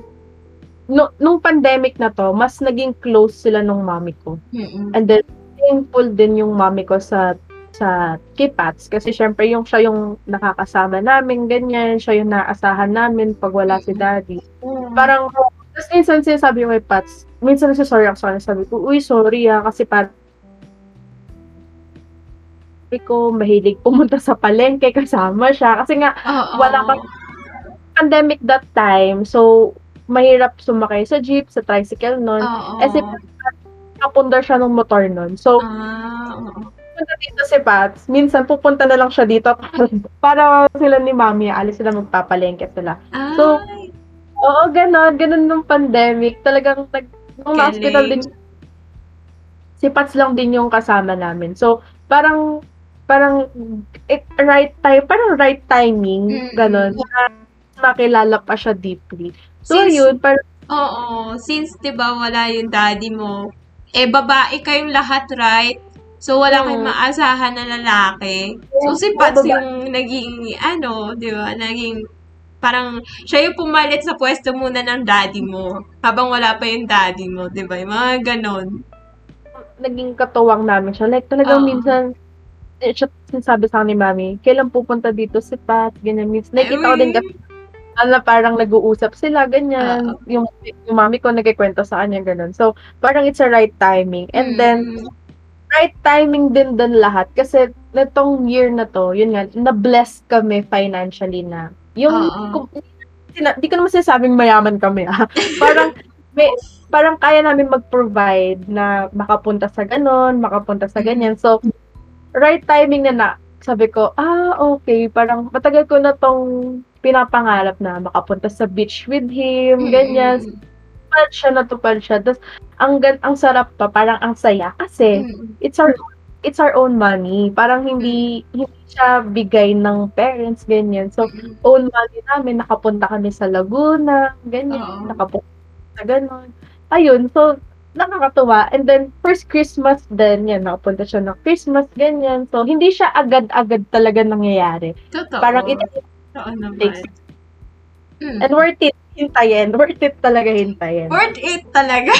nung pandemic na to, mas naging close sila nung mami ko. Mm-hmm. And then, thankful din yung mami ko sa K-Pats. Kasi syempre, siya yung nakakasama namin, ganyan. Siya yung naasahan namin pag wala si daddy. Mm-hmm. Parang, tapos minsan sinasabi yung K-Pats, minsan nagsasorry ako sa kanya. Sabi ko, uy, sorry ha, kasi parang ko mahilig pumunta sa palengke kasama siya. Kasi nga, wala pang pandemic that time. So, mahirap sumakay sa jeep, sa tricycle nun. Eh si Pats, napundar siya ng motor nun. So, pupunta dito si Pats, minsan pupunta na lang siya dito para sila ni Mami, alis sila magpapalengke sila. So, ganun nung pandemic. Talagang, nung hospital din, si Pats lang din yung kasama namin. So, parang right timing, ganun. Nakilala pa siya deeply. So, yun, parang... Oo, since, diba, wala yung daddy mo, eh, babae kayong lahat, right? So, wala kayong maasahan na lalaki. So, si Pats yung naging, ano, diba, naging, parang, siya yung pumalit sa pwesto muna ng daddy mo, habang wala pa yung daddy mo, diba? Yung mga ganon. Naging katuwang namin siya. Like, talagang minsan, siya sinasabi sa akin ni Mami, kailan pupunta dito si Pat, ganyan, minsan. Nakikita ko din kasi, na parang nag-uusap sila, ganyan. Yung mami ko nagkikwento sa kanya, ganun. So, parang it's a right timing. And then, right timing din lahat. Kasi, netong year na to, yun nga, na-bless kami financially na. Di ko naman sinasabing mayaman kami, ha? Parang kaya namin mag-provide na makapunta sa ganun, makapunta sa ganyan. So, right timing na sabi ko, okay, parang matagal ko na tong pinapangarap na makapunta sa beach with him, ganyan. Natupad siya. Tapos, ang sarap pa, parang ang saya. Kasi, it's our own money. Parang hindi siya bigay ng parents, ganyan. So, own money namin, nakapunta kami sa Laguna, ganyan. Nakapunta sa ganon. Ayun, so, nakakatuwa. And then, first Christmas din, yan, nakapunta siya ng Christmas, ganyan. So, hindi siya agad-agad talaga nangyayari. Totoo. Parang And worth it talaga hintayin. Worth it talaga.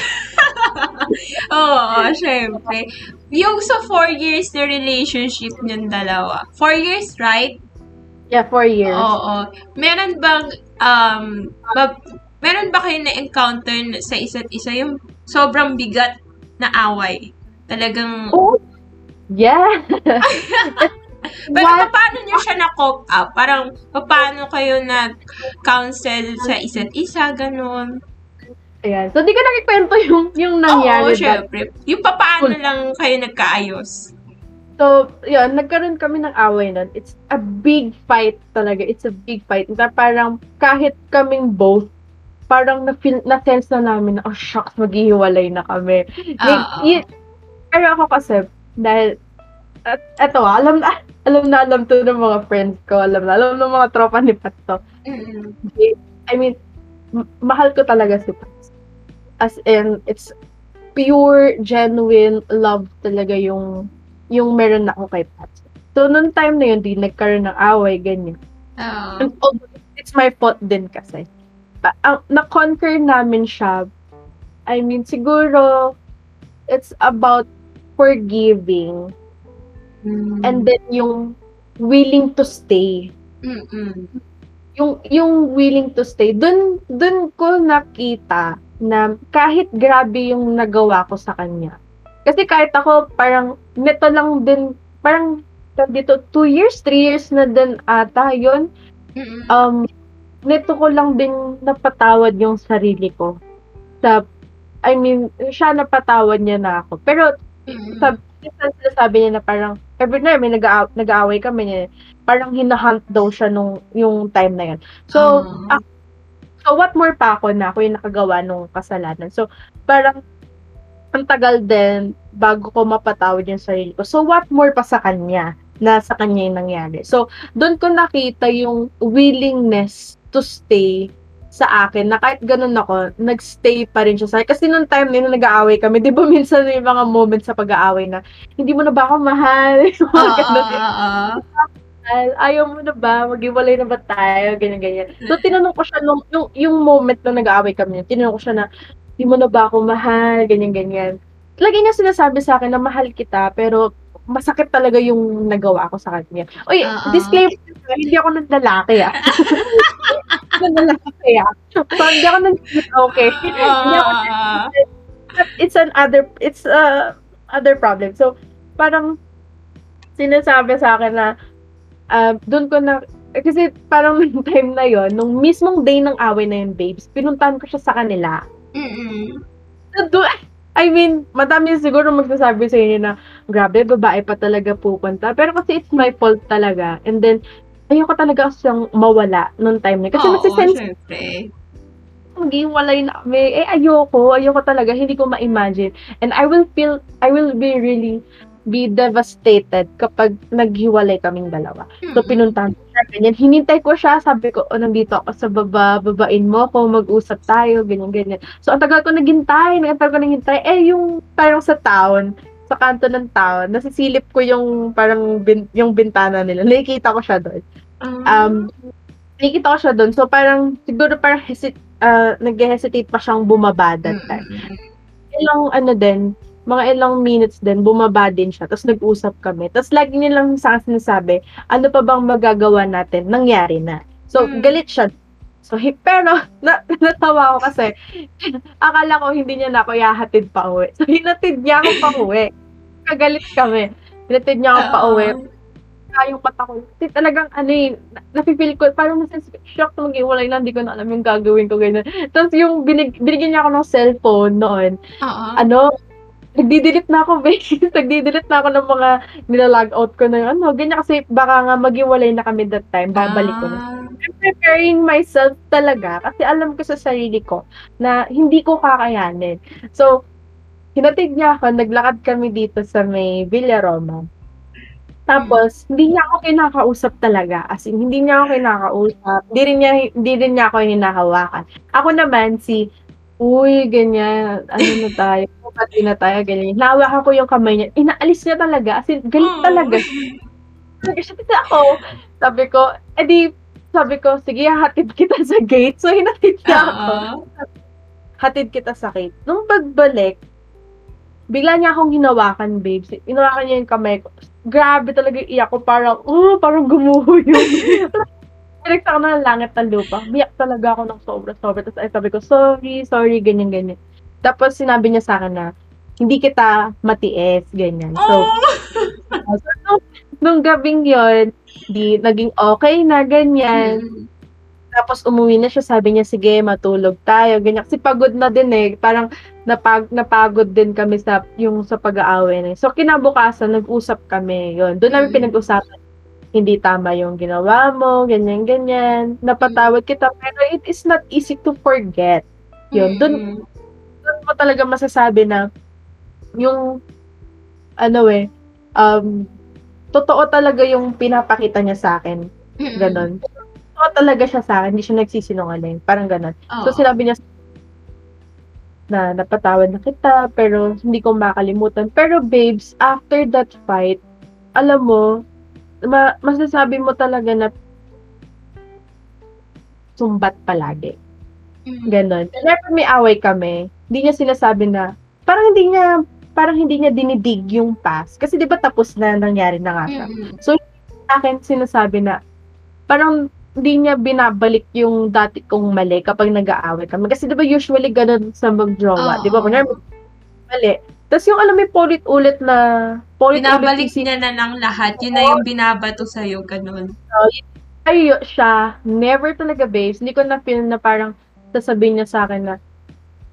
Oo, syempre. Yung sa 4 years na relationship niyong dalawa. 4 years, right? Yeah, 4 years. Oo. Meron bang, meron ba kayo na-encounter sa isa't isa yung sobrang bigat na away? Talagang... Oh, yeah. Pero paano niyo siya na-cope up? Parang, paano kayo nag-counsel sa isa't isa, ganun? Ayan. So, di ko nakikwento yung nangyari. Oo, syempre. Yung paano lang kayo nagkaayos. So, yun, nagkaroon kami ng away nun. It's a big fight talaga. It's a big fight. Parang, kahit kaming both, parang na-sense na namin na, oh, shucks, maghihiwalay na kami. Pero ako kasi, dahil, eto, alam to ng mga friends ko, alam ng mga tropa ni Pat to. I mean, mahal ko talaga si Pat. As in, it's pure, genuine love talaga yung meron ako kay Pat. So, noong time na yun, di nagkaroon ng away, ganyan. And it's my fault din kasi. Na-conquer namin siya, I mean, siguro, it's about forgiving. And then yung willing to stay. Yung willing to stay. Dun ko nakita na kahit grabe yung nagawa ko sa kanya. Kasi kahit ako parang neto lang din, parang dito 2 years, 3 years na din ata yun. neto ko lang din napatawad yung sarili ko. Siya napatawad niya na ako. Pero, sabi niya na parang, every time may nag-aaway kami, parang hinahunt daw siya nung yung time na yun. So, so what more pa ako yung nakagawa nung kasalanan. So, parang, ang tagal din, bago ko mapatawad yung sarili ko. So, what more pa sa kanya, na sa kanya yung nangyari. So, doon ko nakita yung willingness to stay sa akin, na kahit ganun ako, nagstay pa rin siya sa akin. Kasi nung time na yun, nag-aaway kami, di ba minsan may mga moments sa pag-aaway na, hindi mo na ba ako mahal? Ayaw mo na ba? Mag-iwalay na ba tayo? Ganyan-ganyan. So, tinanong ko siya, yung moment na nag-aaway kami, tinanong ko siya na, hindi mo na ba ako mahal? Ganyan-ganyan. Lagi niya sinasabi sa akin na mahal kita, pero masakit talaga yung nagawa ko sa kanya. Uy, disclaimer, hindi ako ng lalaki ah. Hindi ako ng okay. It's another problem. So, parang sinasabi sa akin na doon ko na, kasi parang nung time na yon, nung mismong day ng away na yun, babes, pinuntahan ko siya sa kanila. I mean, madami siguro magsasabi sa inyo na, grabe, babae pa talaga pupunta. Pero kasi it's my fault talaga. And then, ayoko talaga siyang mawala noong time na. Kasi masisense, syempre. Mag-iwalay na kami. Eh, ayoko talaga. Hindi ko ma-imagine. And I will be really devastated kapag naghiwalay kaming dalawa. So, pinuntahan ko siya, ganyan. Hinintay ko siya, sabi ko, nandito ako sa baba, babain mo ako, mag-usap tayo, ganyan. So, ang tagal ko naghintay, eh, yung parang sa town, sa kanto ng town, nasisilip ko yung parang yung bintana nila. Nakikita ko siya doon. So, parang, siguro parang nag-hesitate pa siyang bumaba that time. Mga ilang minutes din, bumaba din siya. Tapos nag-usap kami. Tapos lagi nilang sa akin sinasabi, ano pa bang magagawa natin? Nangyari na. So, galit siya. So, pero, natawa ko kasi, akala ko hindi niya na ako ihahatid pa uwi. So, hinatid niya ako pa uwi. Kagalit kami. Hinatid niya ako pa uwi. Yung patakot. Kasi talagang, napipil ko, parang shock na mag-iwalay na, hindi ko na alam yung gagawin ko, ganyan. Tapos yung, binigyan niya ako ng cellphone noon. Nagdi-delete na ako, babe. Nagdi-delete na ako ng mga nilalag out ko na yun. Ganyan kasi baka nga maghiwalay na kami that time. Babalik ko na. I'm preparing myself talaga kasi alam ko sa sarili ko na hindi ko kakayanin. So, hinatid niya ako. Naglakad kami dito sa may Villa Roma. Tapos, hindi niya ako kinakausap talaga. As in, hindi niya ako kinakausap. Hindi rin niya ako hinahawakan. Ako naman, uy, ganyan, pati na tayo, ganyan. Nahawakan ko yung kamay niya, inaalis niya talaga, as in, galit talaga. Nagkasapit ako, sabi ko, sige, hatid kita sa gate, so hinatid niya ako. Hatid kita sa gate. Nung pagbalik, bigla niya akong hinawakan, babe. Hinawakan niya yung kamay ko. Grabe talaga yung iyak ko, parang gumuho yun. Direkta ako ng langit ng lupa. Biyak talaga ako ng sobra-sobra. Tapos ay sabi ko, sorry, ganyan. Tapos sinabi niya sa akin na, hindi kita matiis, ganyan. So, nung gabing yun, di naging okay na, ganyan. Tapos umuwi na siya, sabi niya, sige, matulog tayo, ganyan. Kasi pagod na din eh. Parang napagod din kami sa pag-aaway. So, kinabukasan, nag-usap kami yun. Doon namin pinag-usapan. Hindi tama yung ginawa mo, ganyan. Napatawad kita, pero it is not easy to forget. Yun, doon mo talaga masasabi na yung, totoo talaga yung pinapakita niya sa akin. Ganon. Totoo talaga siya sa akin, hindi siya nagsisinungaling. Parang ganon. So, sinabi niya na napatawad na kita, pero hindi ko makalimutan. Pero babes, after that fight, alam mo, masasabi mo talaga na sumbat palagi. Ganon. Whenever may away kami, hindi niya sinasabi na, parang hindi niya dinidig yung past. Kasi di ba tapos na, nangyari na nga siya. So, sa akin sinasabi na, parang hindi niya binabalik yung dati kong mali kapag nag-aaway kami. Kasi di ba usually ganon sa mag-drama. Di ba? Mali. Tapos yung alam may paulit-ulit binabalik niya na ng lahat. Yun na yung binabato sa'yo, ganun. So, Ayo siya, never talaga babes. Hindi ko na feel na parang sasabihin niya sa akin na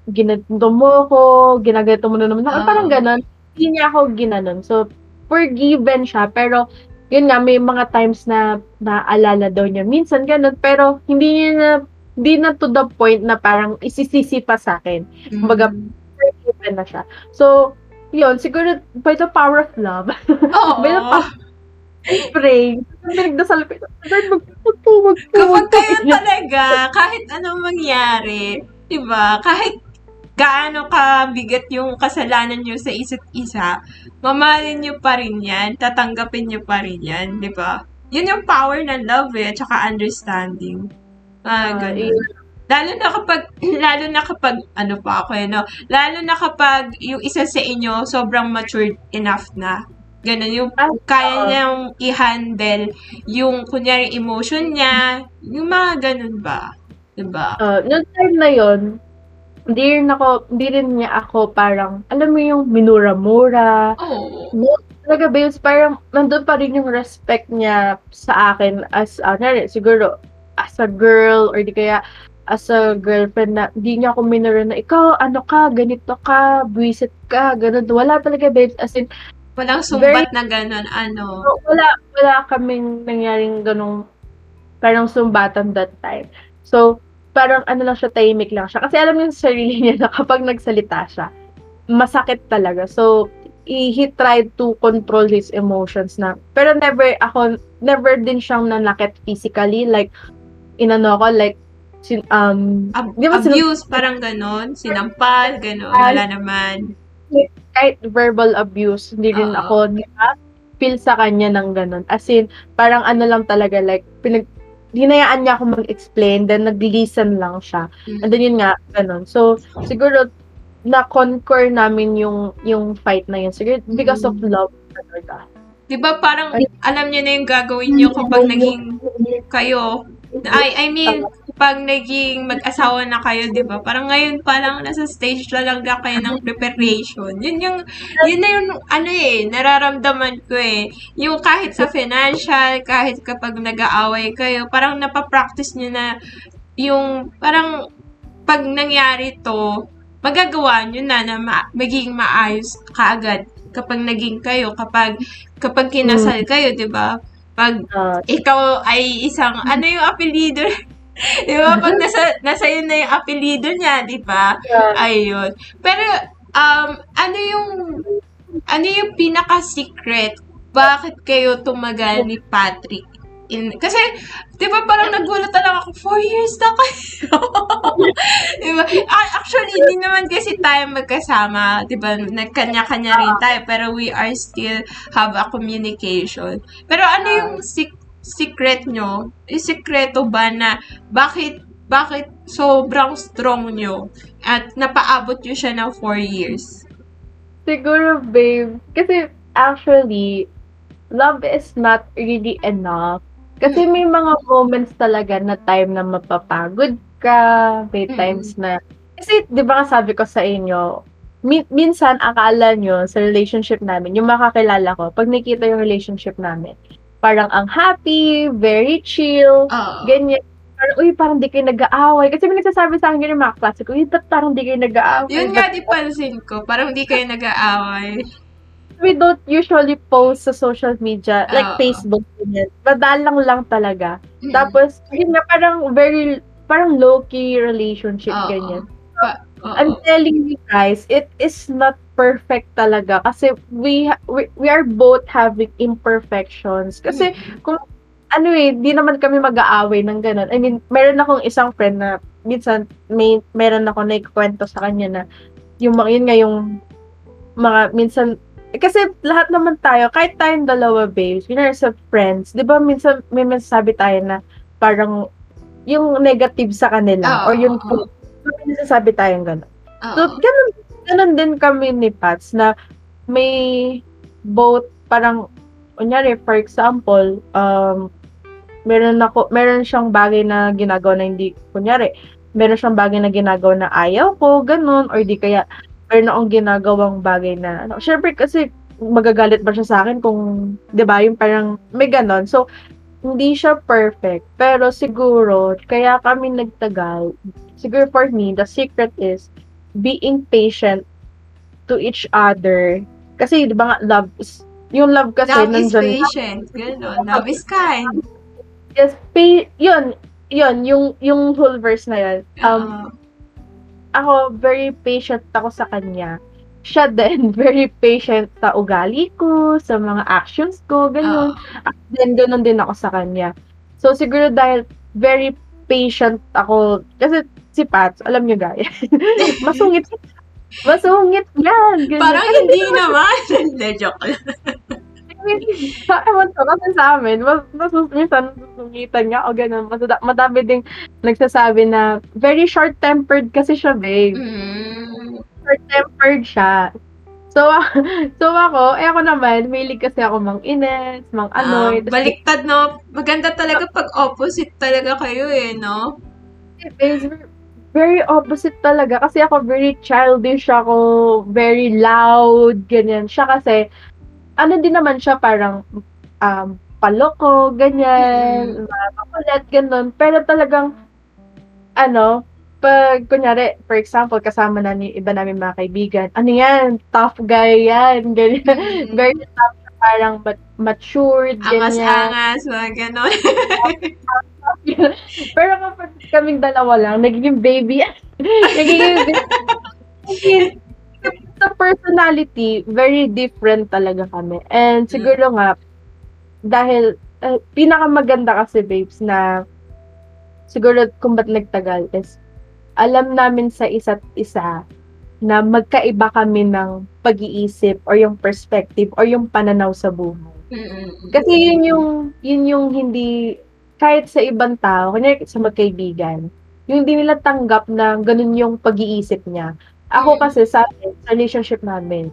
ginato mo ko, ginagato mo na naman. Oh. Parang ganun. Hindi niya ako ginanon. So, forgiven siya. Pero, yun nga, may mga times na naalala daw niya. Minsan ganun. Pero, hindi na to the point na parang isisisi pa sa akin. Mm-hmm. Kumbaga, forgiven na siya. So, yun, siguro, by the power of love. Oh. By the power of pray. Pinagdasal ko. Kapag kayo talaga, kahit anong mangyari, diba, kahit gaano kabigat yung kasalanan nyo sa isa't isa, mamahalin nyo pa rin yan, tatanggapin nyo pa rin yan, diba? Yun yung power ng love eh, at saka understanding. Ganun. Lalo na kapag, ano pa ako, ano, lalo na kapag yung isa sa inyo sobrang matured enough na. Ganun, yung kaya niyang i-handle yung, kunyari, emotion niya, yung mga ganun ba? Diba? Noong time na yun, hindi rin niya ako parang, alam mo yung minura-mura. Oh. Talaga ba yun? Parang, nandun pa rin yung respect niya sa akin as, siguro, as a girl, or di kaya, as a girlfriend na hindi niya ako minura na, ikaw, ano ka, ganito ka, buwisit ka, ganun. Wala talaga, babes. As in, walang sumbat na gano'n, ano. Wala kaming nangyaring gano'ng parang sumbatan that time. So, parang ano lang siya, tahimik lang siya. Kasi alam niya sa sarili niya na kapag nagsalita siya, masakit talaga. So, he tried to control his emotions na. Pero never din siyang nanakit physically. Like, inano ko, like, abuse, parang gano'n, sinampal, gano'n, wala naman. Kahit verbal abuse, hindi rin ako feel sa kanya ng ganun. As in, parang ano lang talaga, like, hinayaan niya ako mag-explain, then nag-listen lang siya. And then yun nga, ganun. So, siguro, na-conquer namin yung fight na yun. Siguro, because of love. Diba parang, alam niyo na yung gagawin niyo kapag naging kayo. I mean, pag naging mag-asawa na kayo, di ba? Parang ngayon pa lang, nasa stage talaga kayo ng preparation. Yun na yung, nararamdaman ko eh. Yung kahit sa financial, kahit kapag nag-aaway kayo, parang napapractice nyo na yung, parang pag nangyari to, magagawa nyo na maging maayos kaagad kapag naging kayo, kapag kinasal kayo, di ba? Pag ikaw ay isang, ano yung apelido? Diba? Pag nasa yun na yung apelido niya, diba? Yeah. Ayun. Pero, ano yung pinaka-secret? Bakit kayo tumagal ni Patrick? Kasi, diba parang nagulat lang ako, 4 years na kayo. Diba? Actually, hindi naman kasi tayo magkasama. Diba? Nagkanya-kanya rin tayo. Pero we are still have a communication. Pero ano yung secret nyo? Sekreto ba na bakit sobrang strong nyo at napaabot nyo siya ng 4 years? Siguro, babe. Kasi, actually, love is not really enough. Kasi may mga moments talaga na time na mapapagod ka, may times na... Kasi, di ba nga sabi ko sa inyo, minsan akala nyo sa relationship namin, yung makakilala ko, pag nakita yung relationship namin, parang ang happy, very chill, ganyan. Parang, uy, parang di kayo nag-aaway. Kasi may nagsasabi sa akin yun yung mga klase ko, uy, parang di kayo nag-aaway. Yun nga, dipansin ko, parang di kayo nag-aaway. We don't usually post sa social media, like Facebook. Madalang lang talaga. Tapos, yun na, parang very, parang low-key relationship, ganyan. I'm telling you guys, it is not perfect talaga. Kasi we are both having imperfections. Kasi, kung, ano eh, di naman kami mag-aaway ng ganun. I mean, meron akong isang friend na, minsan, meron ako na ikukwento sa kanya na, minsan, kasi lahat naman tayo, kahit tayong dalawa, babes, we are sa friends, di ba minsan may masasabi tayo na parang yung negative sa kanila, or yung masasabi tayong gano'n. So, ganun din kami ni Pats na may both parang, kunyari, for example, meron siyang bagay na ginagawa na ayaw ko, gano'n, or di kaya, meron akong ginagawang bagay na, ano, syempre kasi magagalit ba siya sa akin kung, di ba, yung parang may ganon. So, hindi siya perfect, pero siguro, kaya kami nagtagal, siguro for me, the secret is being patient to each other. Kasi, di ba nga, love is, yung love kasi, love is patient, gano'n, love is kind. Yes, yung whole verse na yun. Ako, very patient ako sa kanya. Siya din, very patient sa ugali ko, sa mga actions ko, ganun. At then, ganun din ako sa kanya. So, siguro dahil very patient ako, kasi si Pats, alam nyo guys, masungit yan. Ganun. Parang hindi naman. Joke lang. Ewan ko, kasi sa amin, masungitan nga, o ganun, madami ding nagsasabi na, very short-tempered kasi siya, babe. Short-tempered siya. So ako, ako naman, mahilig kasi ako mang-inis, mang-annoy. Baliktad, no? Maganda talaga pag opposite talaga kayo, eh, no? Very opposite talaga. Kasi ako, very childish ako, very loud, ganyan. Siya kasi, ano din naman siya, parang paloko, ganyan, makulit, ganun. Pero talagang, ano, pag, kunyari, for example, kasama na ni iba namin mga kaibigan, ano yan, tough guy yan, ganyan, very tough, parang matured, ganyan. Angas-angas, mga ganon. Pero kapag kaming dalawa lang, nagiging baby yan. Sa personality, very different talaga kami. And siguro nga, dahil, pinakamaganda kasi, babes, na, siguro kung ba't nagtagal is, alam namin sa isa't isa na magkaiba kami ng pag-iisip or yung perspective or yung pananaw sa buhay. Kasi yun yung hindi, kahit sa ibang tao, kunyari sa magkaibigan, yung hindi nila tanggap na ganun yung pag-iisip niya. Ako kasi sa relationship namin,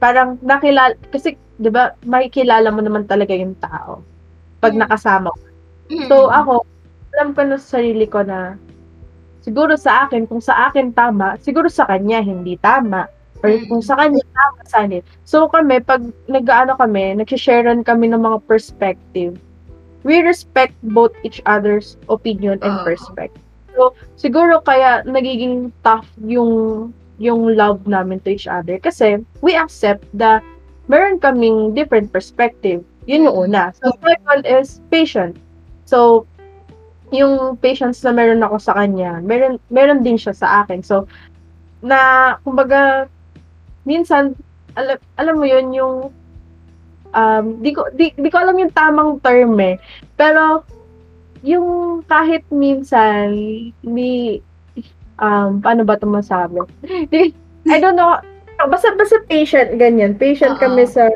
parang nakilala, kasi di ba, makikilala mo naman talaga yung tao pag nakasama ko. So ako, alam ko na sa sarili ko na, siguro sa akin, kung sa akin tama, siguro sa kanya hindi tama. Or kung sa kanya tama, sana. So kami, pag nagsisharean kami ng mga perspective, we respect both each other's opinion and perspective. So siguro kaya nagiging tough yung love namin to each other. Kasi we accept that meron kaming different perspective. Yun yung una. So second is patient. So yung patience na meron ako sa kanya, meron din siya sa akin. So, na, kumbaga, minsan, alam mo yun, yung, di ko alam yung tamang term eh. Pero, yung kahit minsan, paano ba ito masabi? I don't know, basta patient, ganyan. Patient kami sa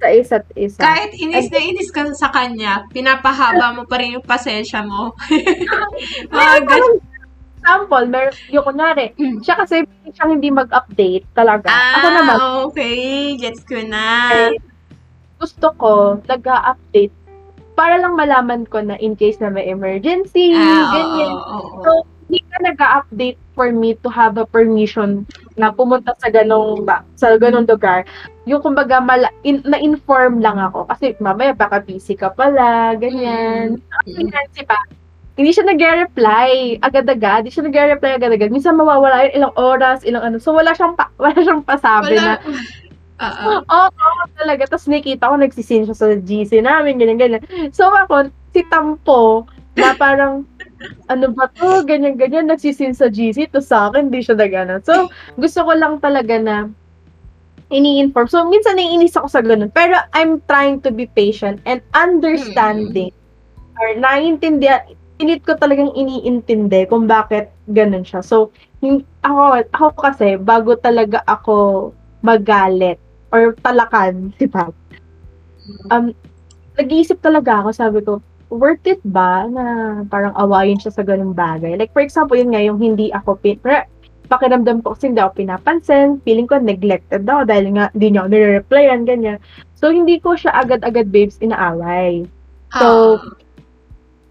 isa't isa. Kahit inis na inis ka sa kanya, pinapahaba mo pa rin yung pasensya mo. Example, yung kunwari, siya kasi siyang hindi mag-update talaga. Ako naman. Okay. Gets ko na. Okay. Gusto ko nag-update para lang malaman ko na in case na may emergency, ganyan. So, hindi ka nag-update for me to have a permission na pumunta sa ganong lugar. Yung kumbaga, na-inform lang ako. Kasi mamaya baka busy ka pala, ganyan. Kasi pa, hindi siya nag-reply agad-agad. Minsan mawawala yun ilang oras, ilang ano. So wala siyang pasabi na. Oo, talaga. Tapos nakita ko, nagsisin siya sa GC namin, ganyan. So ako, si Tampo, na parang, ano ba to, ganyan-ganyan, nagsisin sa GC, to sa akin, di siya nagana. So, gusto ko lang talaga na ini-inform. So, minsan naiinis ako sa ganun. Pero, I'm trying to be patient and understanding. Or, naiintindihan, init ko talagang iniintindi kung bakit ganun siya. So, ako kasi, bago talaga ako magalit or talakan, di ba? Nag-iisip talaga ako, sabi ko, worth it ba na parang awayin siya sa ganung bagay? Like, for example, yun nga, yung hindi ako, pakiramdam ko kasi hindi ako pinapansin, feeling ko neglected daw dahil nga hindi niya ako nire-replyan, ganyan. So, hindi ko siya agad-agad, babes, inaaway. So,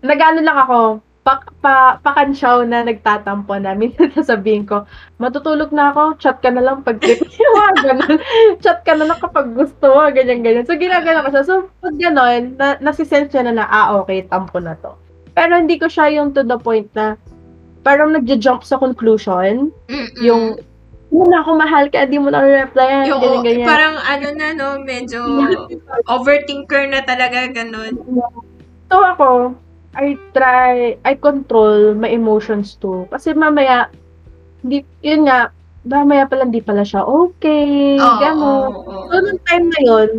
nag-ano lang ako, pakansyaw na nagtatampo na. Minsan sasabihin ko, matutulog na ako, chat ka na lang pag trip niya, ganun. Chat ka na lang kapag gusto, ganyan-ganyan. So, ginagano ko siya. So, pag ganun, nasisense siya na, okay, tampo na to. Pero hindi ko siya yung to the point na parang nagja-jump sa conclusion. Mm-mm. Yung, hindi na ako mahal ka, di mo na replyan, ganyan-ganyan. Parang ano na, no, medyo overthinker na talaga, ganun. So ako, I control my emotions too. Kasi mamaya, mamaya pala hindi pala siya okay, gano'n. So, nung time na yun,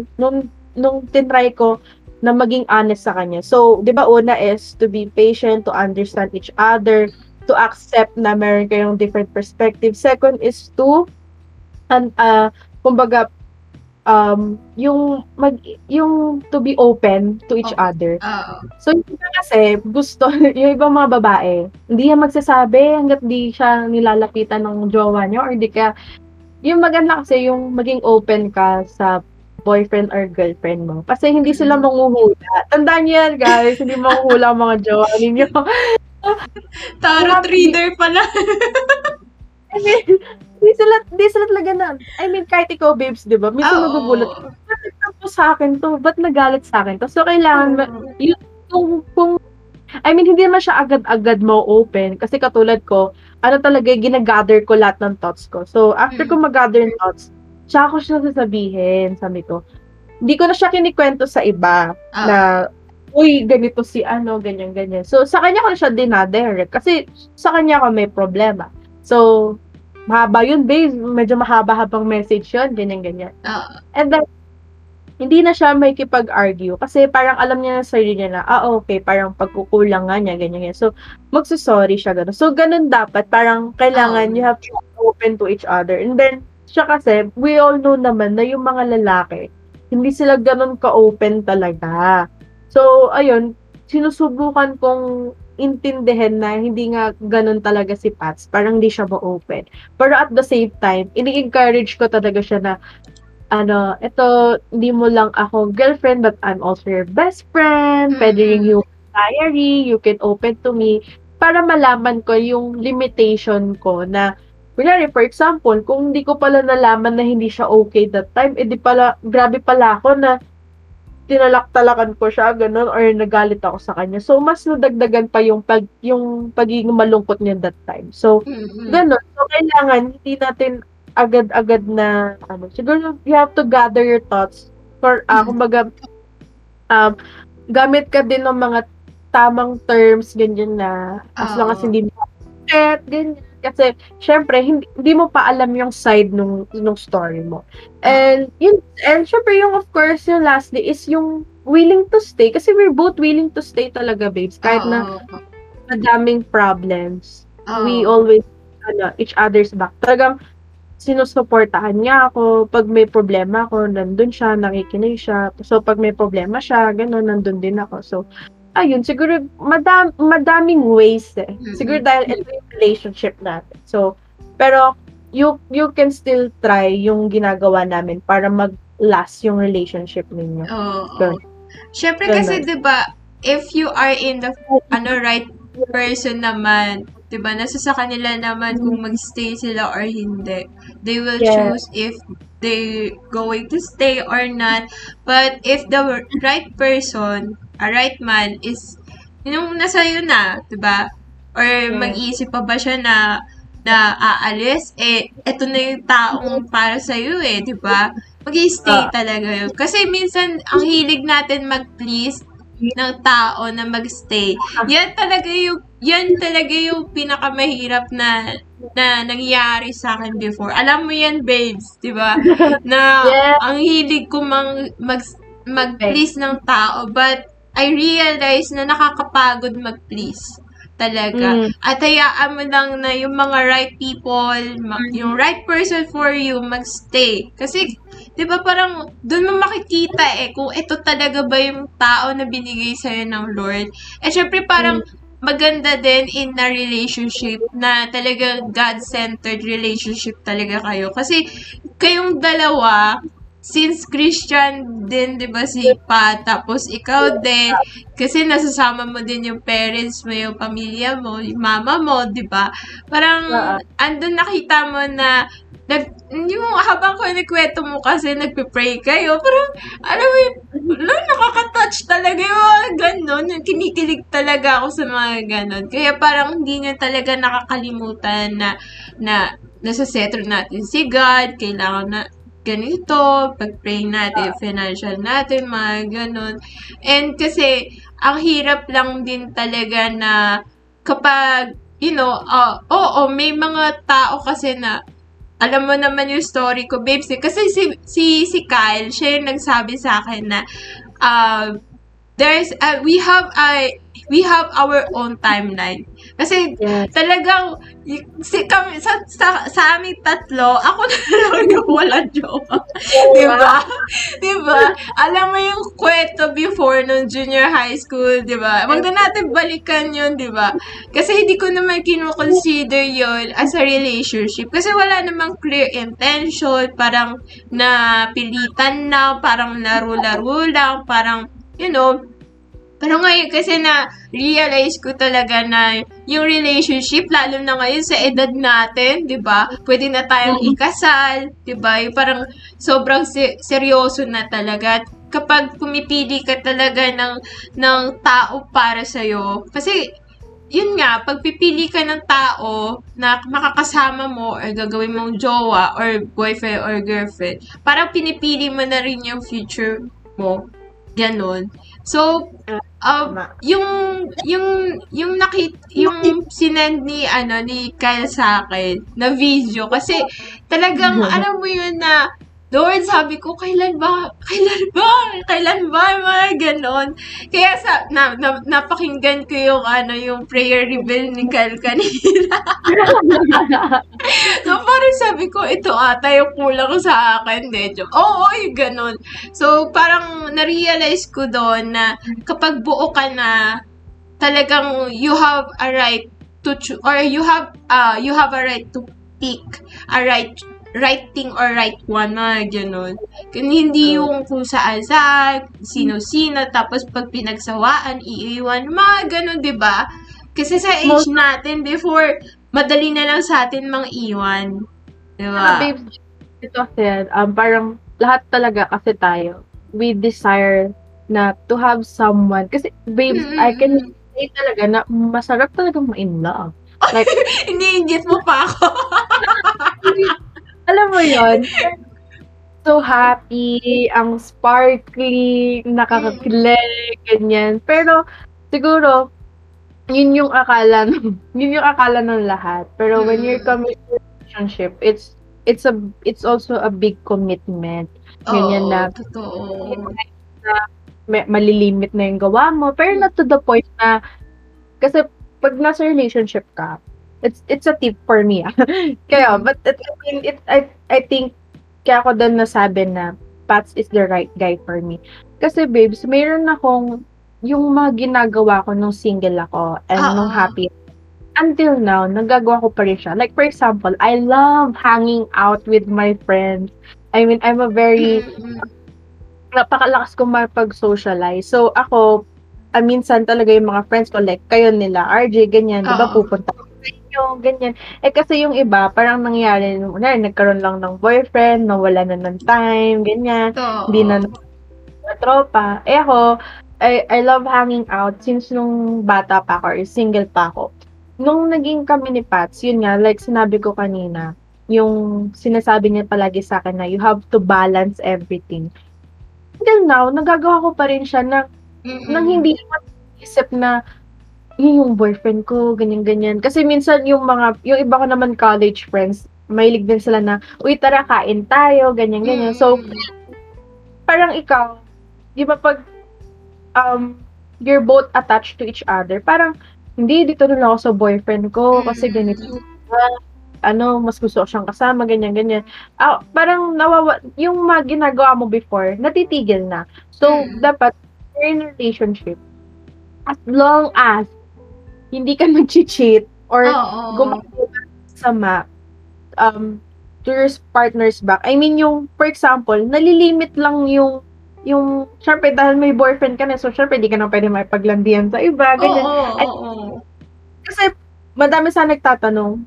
nung tinry ko na maging honest sa kanya. So, di ba una is to be patient, to understand each other, to accept na meron kayong different perspective. Second is to yung to be open to each other. So yung iba kasi gusto yung ibang mga babae, hindi yan magsasabi hangga't di siya nilalapitan ng jowa niyo or di ka yung maganda kasi yung maging open ka sa boyfriend or girlfriend mo. Kasi hindi sila manghuhula. Tandaan niyo yan, guys, hindi manghuhula ang mga jowa niyo. Tarot reader pala. I mean, di sila talaga na. I mean, kahit ikaw, babes, di ba? Minsan magugulat. Ba't nagtampo sa akin to? Ba't nagalit sa akin to? So, kailangan, I mean, hindi naman siya agad-agad mo open. Kasi katulad ko, talaga, ginagather ko lahat ng thoughts ko. So, after ko mag-gather thoughts, tsaka ko siya sasabihin, sabi ko. Hindi ko na siya kinikwento sa iba na, uy, ganito si ano, ganyan-ganyan. So, sa kanya ko na siya dinadirect. Kasi sa kanya ko may problema. So, mahaba yun, babe. Medyo mahaba-habang message yun, ganyan-ganyan. And then, hindi na siya may kipag-argue. Kasi parang alam niya na sarili niya na, okay, parang pagkukulang nga niya, ganyan-ganyan. So, magsusorry siya, gano'n. So, ganun dapat. Parang kailangan you have to open to each other. And then, siya kasi, we all know naman na yung mga lalaki, hindi sila ganun ka-open talaga. So, ayun, sinusubukan kong intindihin na hindi nga ganun talaga si Pats. Parang hindi siya ma-open. Pero at the same time, ini-encourage ko talaga siya na, ito, hindi mo lang ako girlfriend, but I'm also your best friend. Pwede rin yung diary, you can open to me. Para malaman ko yung limitation ko na, for example, kung hindi ko pala nalaman na hindi siya okay that time, edi pala, grabe pala ako na, tinalak-talakan ko siya, ganun, or nagalit ako sa kanya. So, mas nadagdagan pa yung pagiging malungkot niya that time. So, ganun. So, kailangan, hindi natin agad-agad na, siguro, you have to gather your thoughts for, gamit ka din ng mga tamang terms, ganyan na, as long as hindi mo upset, ganyan. Kasi, syempre, hindi mo pa alam yung side nung story mo. And syempre, yung of course, yung last day is yung willing to stay. Kasi we're both willing to stay talaga, babes. Kahit na madaming problems, we always, each other's back. Talagang, sinusuportahan niya ako. Pag may problema ako, nandun siya, nakikinig siya. So, pag may problema siya, gano'n, nandun din ako. So, ayun, siguro, madaming ways eh. Siguro dahil ito yung relationship natin. So, pero, you can still try yung ginagawa namin para mag-last yung relationship ninyo. Oo. Siyempre kasi, diba, if you are in the, right person naman, diba, nasa sa kanila naman kung mag-stay sila or hindi. They will choose if they going to stay or not. But if the right person, a right man is yung nasa yun na, 'di ba? Or mag-iisip pa ba siya na aalis? Eto na yung taong para sa iyo eh, 'di ba? Mag-i-stay talaga yun. Kasi minsan ang hilig natin mag-please ng tao na mag-stay. Yan talaga yung pinakamahirap na nangyari sa akin before. Alam mo yan, babes, 'di ba? Na ang hilig ko mag-please ng tao, but I realized na nakakapagod mag-please talaga. At hayaan mo lang na yung mga right people, yung right person for you, magstay. Kasi, di ba parang, dun mo makikita kung ito talaga ba yung tao na binigay sa'yo ng Lord. Syempre parang, maganda din in a relationship na talaga God-centered relationship talaga kayo. Kasi, kayong dalawa, since Christian din, di ba, si Pa, tapos ikaw din, kasi nasasama mo din yung parents mo, yung pamilya mo, yung mama mo, di ba? Parang, andun nakita mo na, yung habang kunikwento mo kasi, nagpipray kayo, parang, alam mo yun, nakaka-touch talaga yung ganun, yung kinikilig talaga ako sa mga ganun. Kaya parang hindi nyo talaga nakakalimutan na nasa setro natin si God, kailangan na, ganito, pag-pray natin, financial natin, mga ganun. And kasi, ang hirap lang din talaga na kapag, you know, may mga tao kasi na, alam mo naman yung story ko, babes. Kasi si Kyle, siya yung nagsabi sa akin na, we have our own timeline. Kasi talagang sa aming tatlo, ako talaga wala jowa. Diba? Alam mo yung kwento before nung junior high school, diba? Wag na natin balikan yun, diba? Kasi hindi ko naman kinoconsider yun as a relationship. Kasi wala namang clear intention, parang napilitan na, parang laro-laro lang, parang, you know. Pero ngayon kasi na-realize ko talaga na yung relationship, lalo na ngayon sa edad natin, di ba? Pwede na tayong ikasal, di ba? Parang sobrang seryoso na talaga. At kapag pumipili ka talaga ng tao para sa'yo, kasi yun nga, pagpipili ka ng tao na makakasama mo or gagawin mong jowa or boyfriend or girlfriend, parang pinipili mo na rin yung future mo. Ganon. So, yung sinend ni Kyle sa akin na video, kasi talagang alam mo yun na, Lord, sabi ko, kailan ba, mga ganon. Kaya napakinggan ko yung, yung prayer reveal ni Kyle kanina. So, parang sabi ko, ito ata yung kulang sa akin, medyo. Oo, yung ganon. So, parang na-realize ko doon na kapag buo ka na, talagang you have a right to choose, or you have a right to pick a right thing or right one, mga ganun. Hindi yung kung saan, sino-sino, tapos pag pinagsawaan, iiwan, mga ganun, diba? Kasi sa age natin, before, madali na lang sa atin mang iwan. Diba? Babe, ito kasi, parang lahat talaga kasi tayo, we desire na to have someone. Kasi, babe, I can say talaga na masarap talaga ma-in love. Like, iniingit mo pa ako. Alam mo yun, so happy, ang sparkly, nakakakilig, ganyan. Pero, siguro, yun yung akala ng lahat. Pero when you're committed to a relationship, it's also a big commitment. Ganyan na. Totoo. Malilimit na yung gawa mo. Pero not to the point na, kasi pag nasa relationship ka, It's a tip for me. Kaya, but I think kaya ko doon nasabi na Pats is the right guy for me. Kasi babes, mayroon akong yung mga ginagawa ko nung single ako and nung happy. Until now, nagagawa ko pa rin siya. Like for example, I love hanging out with my friends. I mean, I'm a very napakalakas ko mapag-socialize. So ako, minsan talaga yung mga friends ko, like kayo nila, RJ, ganyan, diba pupunta yung ganyan. Kasi yung iba, parang nangyari, nagkaroon lang ng boyfriend, nawala na ng time, ganyan. Hindi na tropa. Ako, I love hanging out since nung bata pa ako, or single pa ako. Nung naging kami ni Pats, yun nga, like sinabi ko kanina, yung sinasabi niya palagi sa akin na you have to balance everything. Until now, nagagawa ko pa rin siya na nang hindi isip na yung boyfriend ko, ganyan-ganyan. Kasi minsan yung iba ko naman college friends, mahilig din sila na, uy, tara, kain tayo, ganyan-ganyan. So, parang ikaw, di ba pag, you're both attached to each other, parang, hindi, dito na lang ako sa boyfriend ko, kasi ganito, mas gusto ko siyang kasama, ganyan-ganyan. Parang, yung mga ginagawa mo before, natitigil na. So, dapat, you're in a relationship, as long as, hindi ka nag-cheat or gumawa ng sama, to your partner's back. I mean, yung, for example, nalilimit lang yung, syempre, dahil may boyfriend ka na, so syempre, di ka na pwede may paglandian sa iba, ganyan. Kasi, madami sana nagtatanong,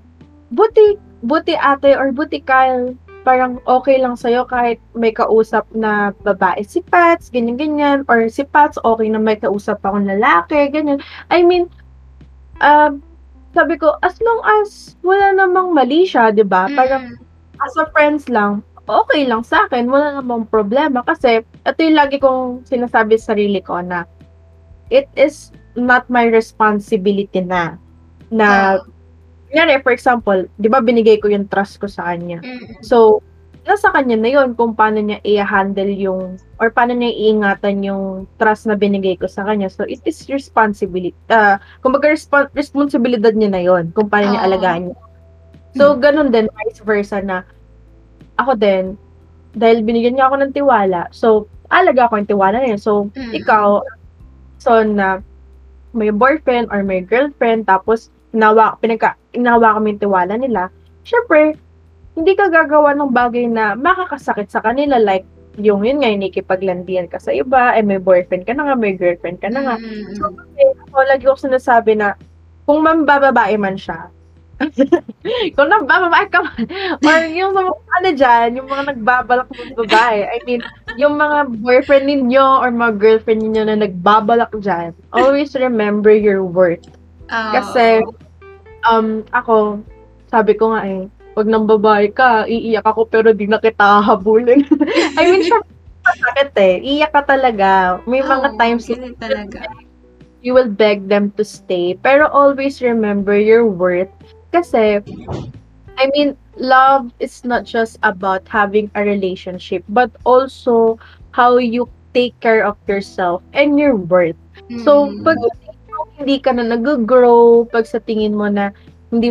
buti ate or buti Kyle, parang okay lang sa'yo kahit may kausap na babae si Pats, ganyan-ganyan, or si Pats, okay na may kausap akong lalaki, ganyan. I mean, sabi ko, as long as wala namang mali siya, diba? Parang, as a friends lang, okay lang sa akin, wala namang problema. Kasi, ito yung lagi kong sinasabi sa sarili ko na, it is not my responsibility na, for example, diba binigay ko yung trust ko sa kanya. So, nasa kanya na yun kung paano niya i-handle yung, or paano niya iingatan yung trust na binigay ko sa kanya. So, it is responsibility. Kumbaga, responsibilidad niya na yun kung paano niya alagaan niya. So, ganun din, vice versa na, ako din, dahil binigyan niya ako ng tiwala, so, alaga ako yung tiwala niya. So, ikaw, so na, may boyfriend or may girlfriend, tapos, inawa kami yung tiwala nila, syempre, hindi ka gagawa ng bagay na makakasakit sa kanila, like, yun nga, nakikipaglandian ka sa iba, may boyfriend ka na nga, may girlfriend ka na nga. So, kasi, ako lagi ko sinasabi na, kung mambababae man siya, kung mambababae ka man, or yung mga dyan, yung mga nagbabalak ng babae, I mean, yung mga boyfriend ninyo, or mga girlfriend ninyo na nagbabalak dyan, always remember your worth. Kasi, ako, sabi ko nga pag nang babae ka, iiyak ako pero di na kita habulin. I mean, siya masakit iiyak ka talaga. May mga times talaga. You will beg them to stay. Pero always remember your worth. Kasi, I mean, love is not just about having a relationship, but also how you take care of yourself and your worth. So, pag hindi ka na nag-grow, pag sa tingin mo na hindi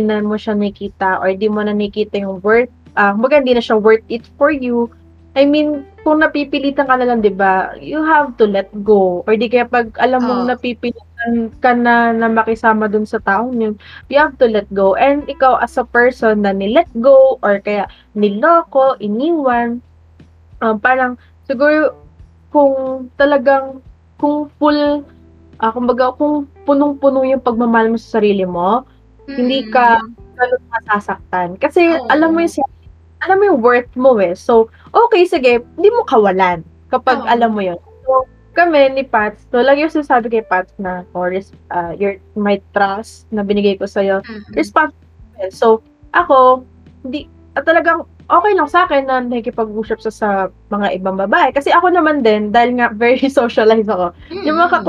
na mo siya nakita or hindi mo na nakita yung worth, baga hindi na siya worth it for you. I mean, kung napipilitan ka na lang, diba, you have to let go. Or di kaya pag alam mong napipilitan ka na makisama dun sa taong yun, you have to let go. And ikaw as a person na nilet go or kaya niloko, iniwan, parang siguro kung punong-puno yung pagmamahal mo sa sarili mo, hindi ka ganun masasaktan. Kasi alam mo yung worth mo So, okay, sige, hindi mo kawalan kapag alam mo yun. So, kami ni Pats, lagi yung sinasabi kay Pats na, my trust na binigay ko sa'yo, responsible. So, ako, talagang okay lang sa akin na nakikipag-usap sa mga ibang babae. Kasi ako naman din, dahil nga very socialized ako, yung mga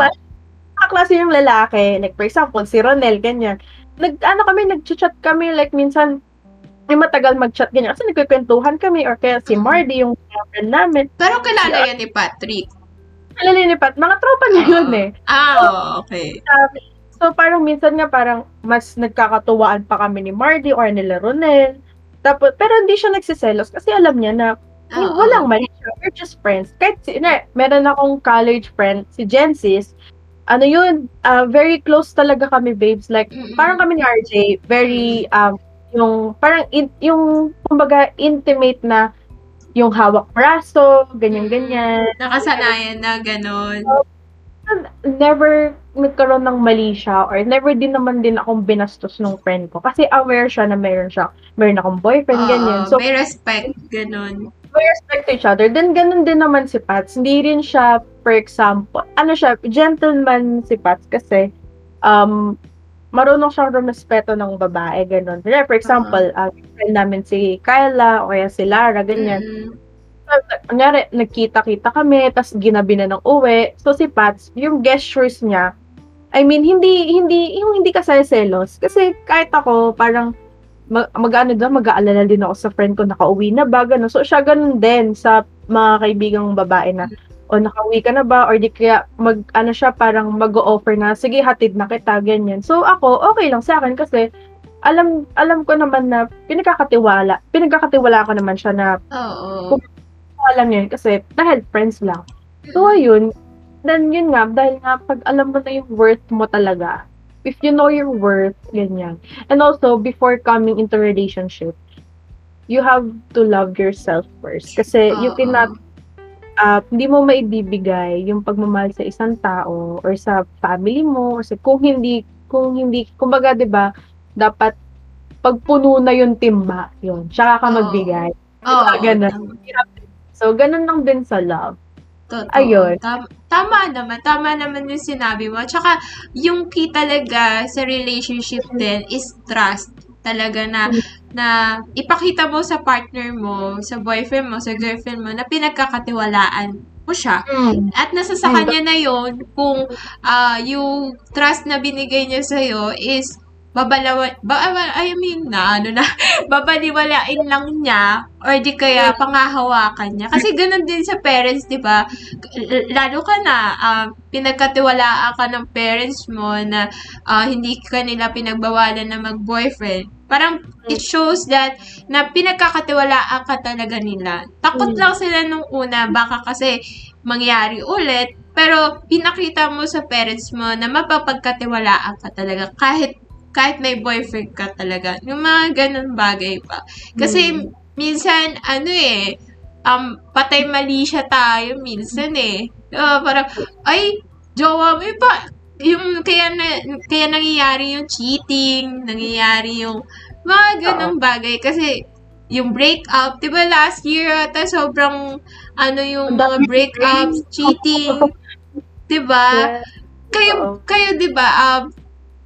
kaklase yung lalaki, like for example, si Ronel, ganyan. Nag-chat kami, like minsan, ay matagal mag-chat, ganyan. Kasi nagkikwentuhan kami, or kaya si Mardy, yung friend namin. Pero kilala yan ni Patrick. Kilala ni Pat, mga tropa niya yun okay. So parang minsan nga, parang mas nagkakatuwaan pa kami ni Mardy, or nila Ronel. Tapos, pero hindi siya nagsiselos, kasi alam niya na, walang mali siya, we're just friends. Kahit, meron akong college friend, si Jensis, very close talaga kami, babes. Like, parang kami ni RJ, very, yung, parang, yung, kumbaga, intimate na, yung hawak braso, ganyan-ganyan. Nakasanayan na, ganun. So, never nagkaroon ng mali siya, or never din naman akong binastos ng friend ko. Kasi aware siya na meron akong boyfriend, ganyan. So, may respect, ganun. We respect each other. Then, ganun din naman si Pats. Hindi rin siya, for example, gentleman si Pats kasi marunong siyang rumespeto ng babae, ganun. For example, friend namin si Kyla o kaya si Lara, ganyan. Kunyari, nagkita-kita kami, tapos ginabi na ng uwi. So, si Pats, yung gestures niya, I mean, hindi ka selos. Kasi kahit ako, parang, mag-aalala din ako sa friend ko, nakauwi na ba, gano'n. So, siya gano'n din sa mga kaibigang babae na, nakauwi ka na ba, or di kaya, siya, parang mag-o-offer na, sige, hatid na kita, ganyan. So, ako, okay lang sa akin kasi, alam ko naman na, pinagkakatiwala ko naman siya na, alam niya kasi, dahil friends lang. So, ayun, then yun nga, dahil nga, pag alam mo na yung worth mo talaga, if you know your worth, ganyan. And also, before coming into relationship, you have to love yourself first. Kasi you cannot, hindi mo maibibigay yung pagmamahal sa isang tao or sa family mo. Kasi kung hindi, kumbaga, diba, dapat pagpuno na yung timba, yun. Tsaka ka magbigay. Ganun. So, ganun lang din sa love. Totoo. Ayun. Tama naman yung sinabi mo. Tsaka, yung key talaga sa relationship din is trust. Talaga na ipakita mo sa partner mo, sa boyfriend mo, sa girlfriend mo, na pinagkakatiwalaan mo siya. At nasa sa kanya na yun, kung yung trust na binigay niya sa'yo is babaliwalain lang niya or di kaya pangahawakan niya. Kasi ganun din sa parents, di ba? Lalo ka na, pinagkatiwalaan ka ng parents mo na hindi ka nila pinagbawalan na mag-boyfriend. Parang it shows that na pinagkakatiwalaan ka talaga nila. Takot lang sila nung una, baka kasi mangyari ulit. Pero pinakita mo sa parents mo na mapapagkatiwalaan ka talaga kahit may boyfriend ka talaga. Yung mga ganun bagay pa. Kasi minsan, patay mali siya tayo minsan eh. Parang, ay, jowa mo pa. Yung, kaya nangyayari yung cheating, nangyayari yung mga ganun bagay. Kasi, yung breakup, diba last year ata sobrang, yung mga breakups, cheating, diba? Kayo diba,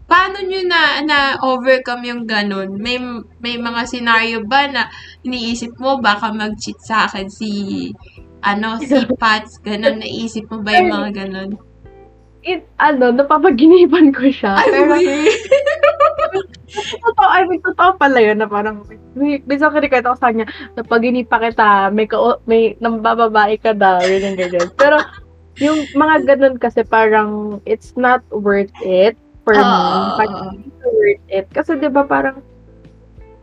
paano nyo na overcome yung ganun? May mga scenario ba na iniisip mo baka mag-cheat sa akin si Pats, ganun, naisip mo ba yung mga ganun? Napapaginipan ko siya. Totoo pala yun na parang, minsan kinikita ko sa kanya, napaginipa kita, may nambababae ka daw, yun yung ganyan. Pero, yung mga ganun kasi parang, it's not worth it. Kasi diba parang,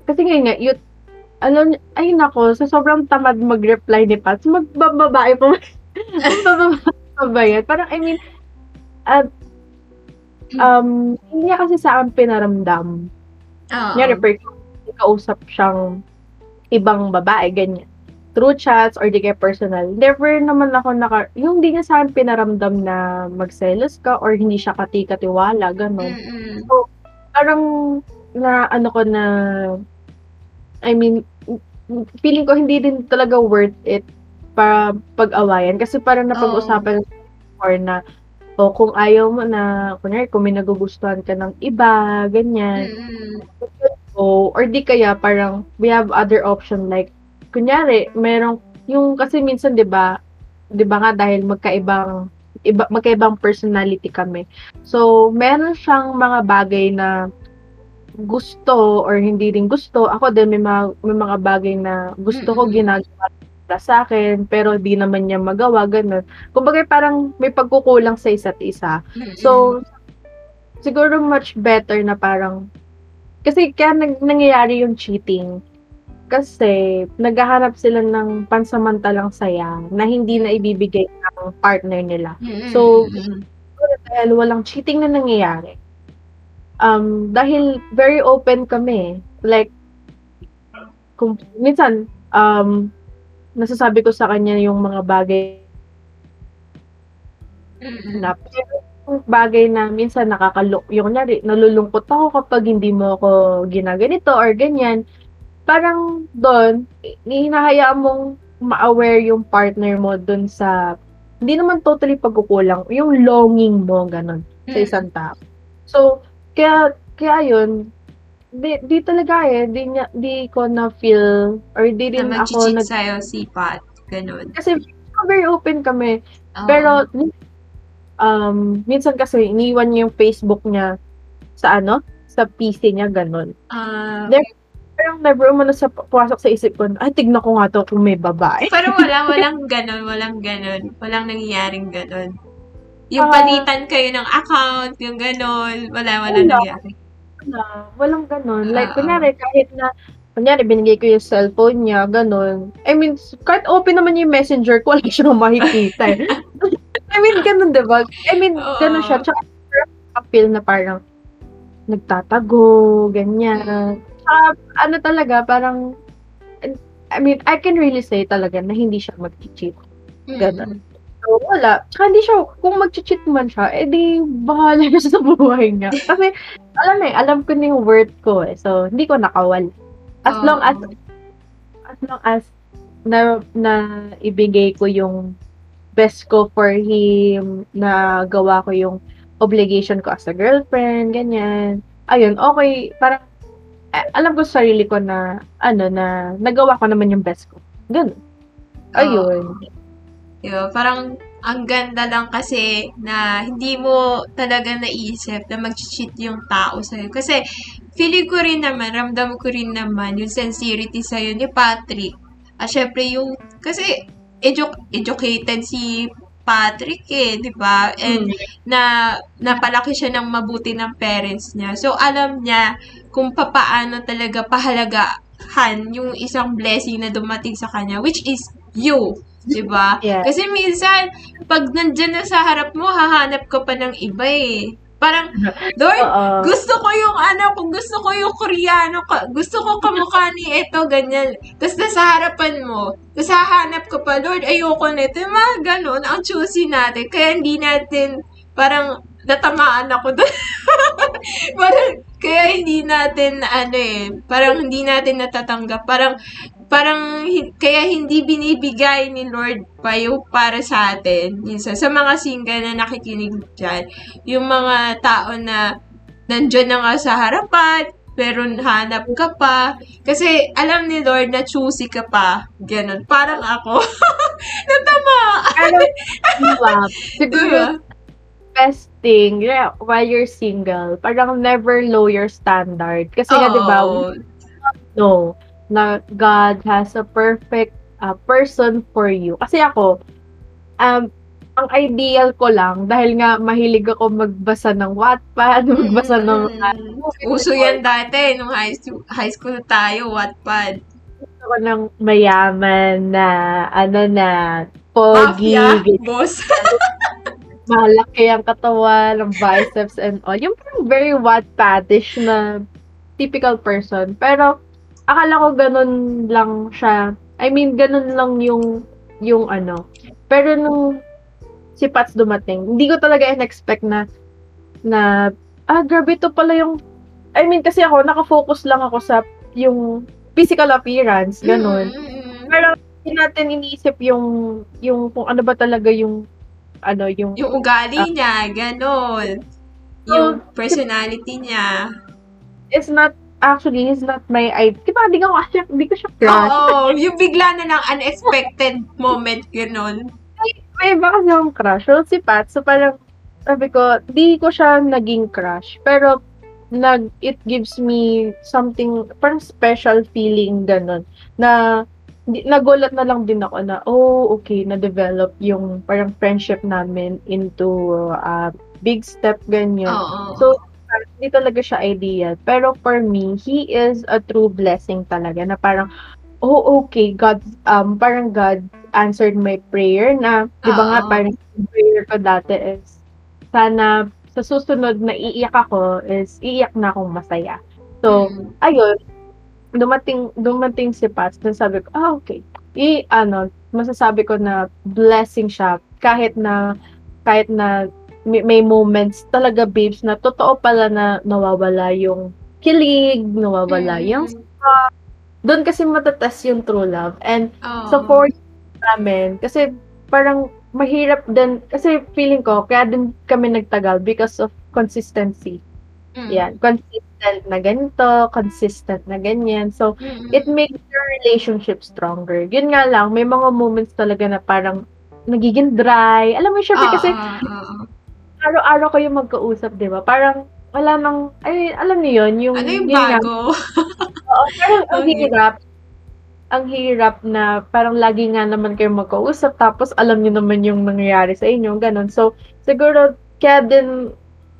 kasi ngayon nga, sa sobrang tamad mag-reply ni Pats, magbababae pa, magbababae. Parang, hindi niya kasi sa akin pinaramdam. Niya, kausap siyang ibang babae, ganyan. Through chats or di kaya personal. Never naman ako yung di niya saan pinaramdam na magselos ka or hindi siya katiwala, gano'n. So, parang feeling ko hindi din talaga worth it para pag-awayan. Kasi parang napag-usapan or na, kung ayaw mo na, kunyari, kung may nagugustuhan ka ng iba, ganyan. So, or di kaya parang we have other option like, kunyari, merong yung kasi minsan 'di ba nga dahil magkaibang personality kami. So, meron siyang mga bagay na gusto or hindi rin gusto. Ako din may mga bagay na gusto ko ginagawa sa akin pero di naman niya magawa ganun. Kumbaga parang may pagkukulang sa isa't isa. So, siguro much better na parang kasi kaya nangyayari yung cheating. Kasi naghahanap sila ng pansamantalang saya na hindi na ibibigay ng partner nila. So, dahil walang cheating na nangyayari. Dahil very open kami. Like, kung minsan, nasasabi ko sa kanya yung mga bagay na minsan nalulungkot ako kapag hindi mo ako ginaganito or ganyan. Parang doon, hinahayaan mong ma-aware yung partner mo doon sa, hindi naman totally pagkukulang, yung longing mo, ganun, sa isang tao. So, kaya yun, di talaga di ko na-feel, or di rin na ako na mag-cheat sa'yo, sipat, ganun. Kasi, very open kami. Pero, minsan kasi, iniwan niya yung Facebook niya sa sa PC niya, ganun. Parang never umano sa puwasok sa isip ko, ay, tignan ko nga to kung may babae. Pero walang ganun. Walang nangyayaring ganun. Yung palitan kayo ng account, yung ganun, wala nangyari. Walang ganun. Like, kunyari, binigay ko yung cellphone niya, ganun. I mean, kahit open naman yung messenger ko, wala siya makikita. I mean, ganun, diba? I mean, ganun siya. Tsaka, appeal na parang, nagtatago, ganyan. Talaga, parang I mean, I can really say talaga na hindi siya mag-cheat. Ganun. So, wala. Tsaka hindi siya, kung mag-cheat man siya, edi bahala na siya sa buhay niya. Kasi, alam ko na yung worth ko eh. So, hindi ko nakawal. As long as na ibigay ko yung best ko for him, na gawa ko yung obligation ko as a girlfriend, ganyan. Ayun, okay. Parang, alam ko sa sarili ko na, na nagawa ko naman yung best ko. Ganun. Ayun. Diba? Parang, ang ganda lang kasi na hindi mo talaga naisip na mag-cheat yung tao sa'yo. Kasi, feeling ko rin naman, ramdam ko rin naman yung sincerity sa'yo ni Patrick. At syempre yung, kasi, educated si Patrick eh, di ba? And, napalaki siya ng mabuti ng parents niya. So, alam niya kung paano talaga pahalagahan yung isang blessing na dumating sa kanya, which is you. Diba? Yeah. Kasi minsan, pag nandyan na sa harap mo, hahanap ka pa ng iba eh. Parang, Lord, gusto ko yung gusto ko yung Koreano, gusto ko kamukha ni ito, ganyan. Tapos nasa harapan mo, tapos hahanap ka pa, Lord, ayoko na ito. Yung mga ganun, ang choosy natin. Kaya hindi natin, parang, natamaan ako doon. Parang, kaya hindi natin, parang hindi natin natatanggap. Parang kaya hindi binibigay ni Lord pa yung para sa atin. Minsan, sa mga single na nakikinig dyan, yung mga tao na nandyan na nga sa harapan, pero hanap ka pa. Kasi alam ni Lord na choosy ka pa. Ganon. Parang ako. Natamaan. Siguro, best thing, yeah, while you're single, parang never lower your standard. Kasi nga, diba, no, na God has a perfect person for you. Kasi ako, ang ideal ko lang, dahil nga mahilig ako magbasa ng Wattpad, magbasa ng... Uso yan dati, nung high school tayo, Wattpad. Gusto ko ng mayaman na, pogi. Mafia, boss. Malaki ang katawan, ang biceps and all. Yung parang very Wattpadish na typical person. Pero, akala ko ganun lang siya. I mean, ganun lang yung ano. Pero nung si Pats dumating, hindi ko talaga in-expect na grabe to pala yung... I mean, kasi ako, nakafocus lang ako sa yung physical appearance, ganun. Pero hindi natin iniisip yung kung ano ba talaga yung ugali niya, ganun. So, yung personality niya. Actually, he's not my idol. Diba, di ko siya crush. Oo, yung bigla na ng unexpected moment, gano'n. May iba kasi akong crush. So, si Pat, so parang, sabi ko, di ko siya naging crush. Pero, it gives me something, parang special feeling, gano'n. Na, nagulat na lang din ako na, okay, na-develop yung parang friendship namin into big step, ganyan. So, hindi talaga siya ideal. Pero for me, he is a true blessing talaga na parang, okay, God, parang God answered my prayer na, di ba nga, parang prayer ko dati is, sana sa susunod na iiyak ako is, iiyak na akong masaya. So, ayun, dumating si Pats, na sabi ko, okay. Masasabi ko na blessing siya kahit na may moments talaga, babes, na totoo pala na nawawala yung kilig, nawawala yung doon kasi matatest yung true love. And support namin, kasi parang mahirap din, kasi feeling ko, kaya din kami nagtagal because of consistency. Yan, consistent na ganyan. So, it makes your relationship stronger. Yun nga lang, may mga moments talaga na parang nagiging dry. Alam mo, syempre kasi... araw-araw kayo magkausap, di ba? Parang, wala nang, alam niyo yun, yung... Ano yung bago? Parang, ang hirap na, parang lagi nga naman kayo magkausap, tapos alam niyo naman yung nangyayari sa inyo, ganun. So, siguro, kaya din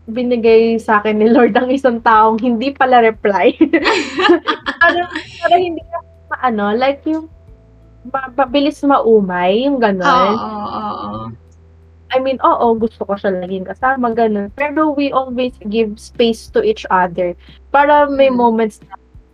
binigay sa akin ni Lord ang isang taong hindi pala reply. Parang hindi na, like yung, mabilis maumay, yung ganun. I mean, gusto ko siya laging kasama, ganun. Pero we always give space to each other para may moments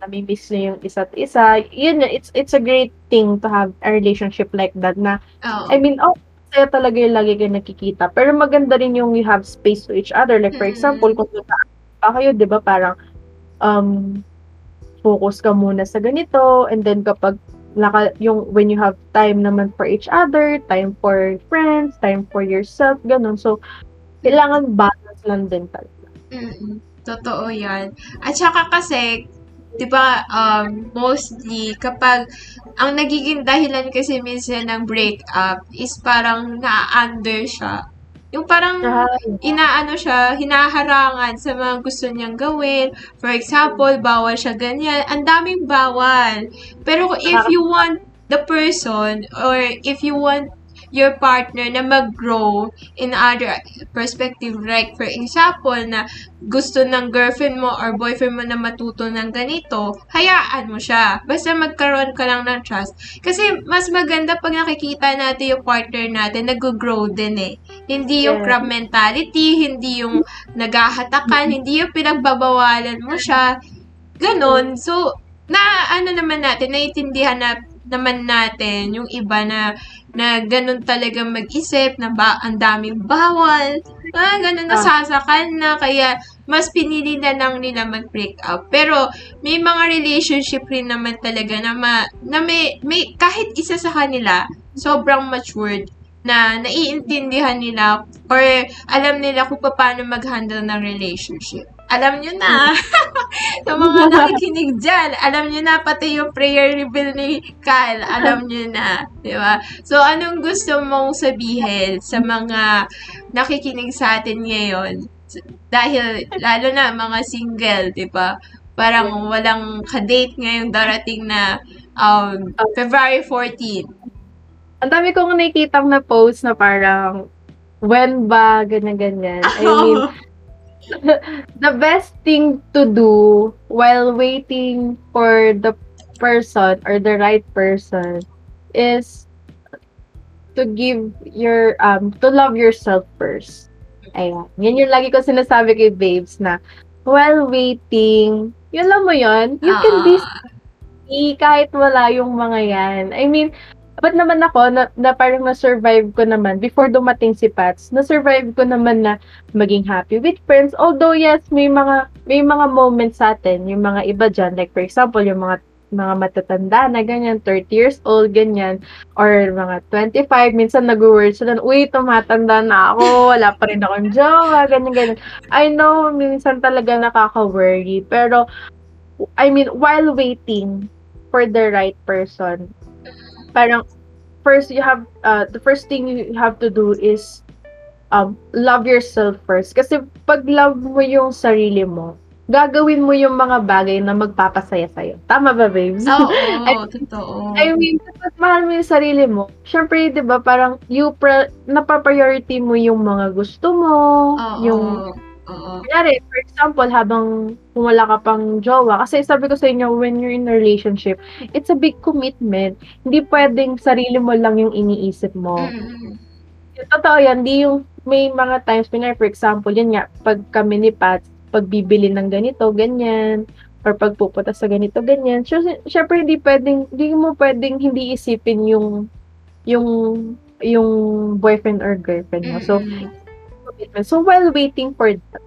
na namimiss niyo yung isa't isa. Yun, it's a great thing to have a relationship like that na, oh. I mean, oh, saya talaga yung lagi kayo nakikita. Pero maganda rin yung you have space to each other. Like, for example, kung naka kayo, di ba, parang, focus ka muna sa ganito, and then kapag, yung when you have time naman for each other, time for friends, time for yourself, ganun. So, kailangan balance lang din talaga. Mm-hmm. Totoo yan. At saka kasi, di ba, mostly, kapag, ang nagiging dahilan kasi minsan ng breakup is parang na-under siya. Yung parang inaano siya, hinaharangan sa mga gusto niyang gawin. For example, bawal siya ganyan. Ang daming bawal. Pero if you want the person or if you want your partner na mag-grow in other perspective, like for example, na gusto ng girlfriend mo or boyfriend mo na matuto ng ganito, hayaan mo siya. Basta magkaroon ka lang ng trust. Kasi mas maganda pag nakikita natin yung partner natin, nag-grow din eh. Hindi yung crab mentality, hindi yung naghahatakan, hindi yung pinagbabawalan mo siya. Ganon. So, naiintindihan naman natin yung iba na ganun talaga mag-isip, na ang daming bawal, ganun, nasasakan na, kaya mas pinili na lang nila mag-break up. Pero, may mga relationship rin naman talaga na may kahit isa sa kanila, sobrang matured, na naiintindihan nila, or alam nila kung paano mag-handle ng relationship. Alam nyo na. Sa mga nakikinig dyan, alam nyo na, pati yung prayer reveal ni Kyle, alam nyo na. Diba? So, anong gusto mong sabihin sa mga nakikinig sa atin ngayon? Dahil, lalo na, mga single, diba? Parang walang kadate ngayong darating na February 14. Ang dami kong nakikitang na post na parang, when ba, ganyan-ganyan. I mean, the best thing to do while waiting for the person or the right person is to give your to love yourself first. Ayan. Yan yung lagi ko sinasabi kay babes na while waiting, yun lang mo yun, you can be sneaky kahit wala yung mga yan. I mean, but naman ako, na parang na-survive ko naman, before dumating si Pats, na-survive ko naman na maging happy with friends. Although, yes, may mga moments sa atin, yung mga iba dyan. Like, for example, yung mga matatanda na ganyan, 30 years old, ganyan, or mga 25, minsan nag-word sila, uy, tumatanda na ako, wala pa rin akong jowa, ganyan. I know, minsan talaga nakaka-worry. Pero, I mean, while waiting for the right person, parang first you have the first thing you have to do is love yourself first, kasi pag love mo yung sarili mo, gagawin mo yung mga bagay na magpapasaya sa'yo. Tama ba, babes? Oo, totoo. I mean, kapag mahal mo yung sarili mo, syempre, di ba, parang napapriority mo yung mga gusto mo, yung kanyari, for example, habang wala ka pang jowa, kasi sabi ko sa inyo, when you're in a relationship, it's a big commitment. Hindi pwedeng sarili mo lang yung iniisip mo. Yung totoo yan, di yung may mga times, for example, yun nga, pag kami ni Pat, pag bibili ng ganito, ganyan, or pag pupunta sa ganito, ganyan, syempre, hindi mo pwedeng hindi isipin yung boyfriend or girlfriend mo. So, so while waiting for that,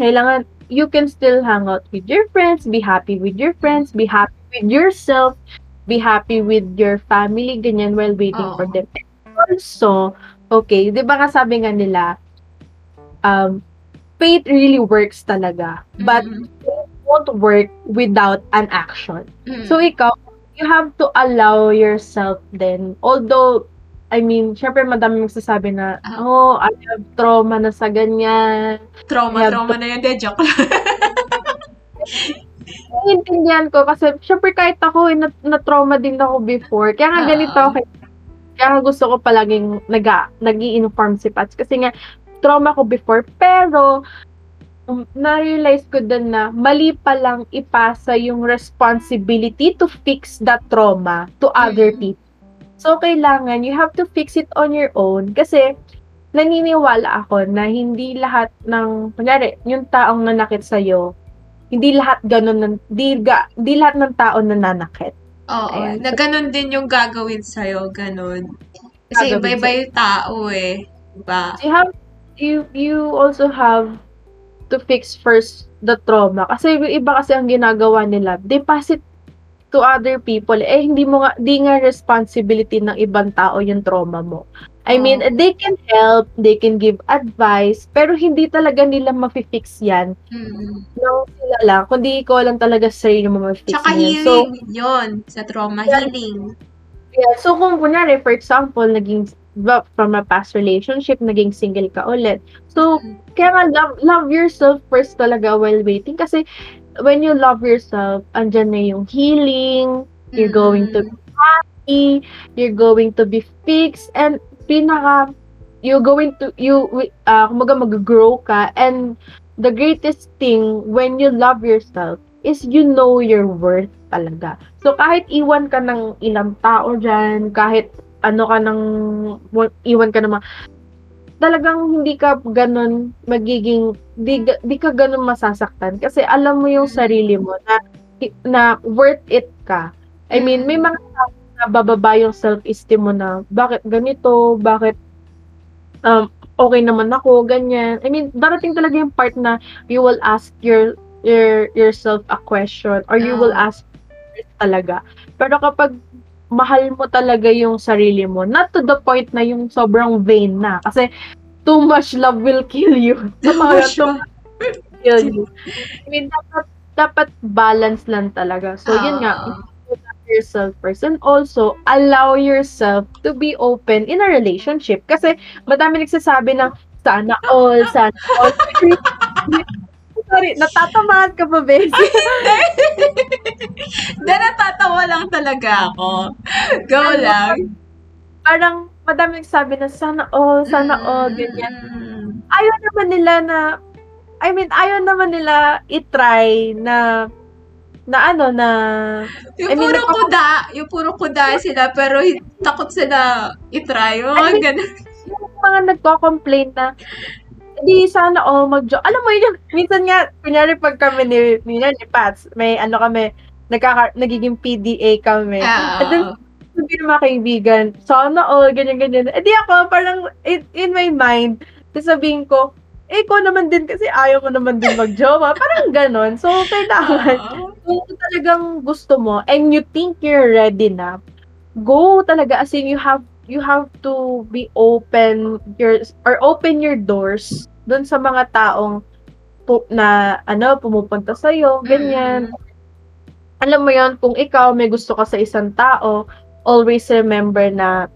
kailangan, you can still hang out with your friends, be happy with your friends, be happy with yourself, be happy with your family, ganyan, while waiting for them. And also, okay, di ba nga sabi nga nila, faith really works talaga, but it won't work without an action. So ikaw, you have to allow yourself then, although, I mean, syempre, madami magsasabi na, I have trauma na sa ganyan. Trauma na yun, de, joke lang. Naiintindihan ko, kasi syempre, kahit ako, na-trauma din ako before. Kaya nga ganito ako, kaya gusto ko palaging nag-i-inform si Pats. Kasi nga, trauma ko before, pero na-realize ko din na mali palang ipasa yung responsibility to fix that trauma to other people. So, kailangan, you have to fix it on your own, kasi naniniwala ako na hindi lahat ng, kunyari, yung taong nanakit sa'yo, hindi lahat ganun, hindi lahat ng tao nananakit. Oo, na ganun din yung gagawin sa'yo, ganun. Kasi iba-iba yung tao eh, diba? You also have to fix first the trauma. Kasi iba kasi ang ginagawa nila, they pass it to other people. Eh, hindi nga responsibility ng ibang tao yung trauma mo. I mean, they can help, they can give advice, pero hindi talaga nila ma-fix yan. No, sila lang. Kundi ikaw lang talaga sarili mo ma-fix. Tsaka healing yun, sa trauma, yeah, healing. Yeah, so kung kunyari, for example, naging from a past relationship, naging single ka ulit. So, kaya nga, love yourself first talaga while waiting. Kasi, when you love yourself, andyan na yung healing, you're going to be happy, you're going to be fixed, and pinaka, kumbaga mag-grow ka. And the greatest thing when you love yourself is you know your worth talaga. So, kahit iwan ka ng ilang tao dyan, kahit iwan ka naman, talagang hindi ka ganun magiging, di ka ganun masasaktan. Kasi alam mo yung sarili mo na worth it ka. I mean, may mga tao na bababa yung self-esteem mo na, bakit ganito, bakit okay naman ako, ganyan. I mean, darating talaga yung part na you will ask yourself a question, or you will ask talaga. Pero kapag mahal mo talaga yung sarili mo, not to the point na yung sobrang vain na. Kasi, too much love will kill you. I mean, dapat balance lang talaga. So, yun nga, love yourself first. And also, allow yourself to be open in a relationship. Kasi, madami nagsasabi ng, sana all, sana all. Sorry, natatamaan ka ba, baby? Ay, hindi! Natatawa lang talaga ako. Go lang. Parang madami nagsabi na sana all, ganyan. Ayaw naman nila i-try yung puro kuda sila, pero takot sila i-try. Yung mga nagko-complain na, di sana mag-joke. Alam mo yun, minsan nga, kunyari pag kami ni Pats, may kami, nagiging PDA kami. At then, sabi ng mga kaibigan, sana ganyan-ganyan. Di ako, parang, in my mind, sasabihin ko, ko naman din kasi ayaw mo naman din mag-jowa. Parang ganon. So, kailangan, kung talagang gusto mo, and you think you're ready na, go talaga, as in you have to be open your doors dun sa mga taong pumupunta sa'yo, ganyan. Alam mo yon, kung ikaw may gusto ka sa isang tao, always remember na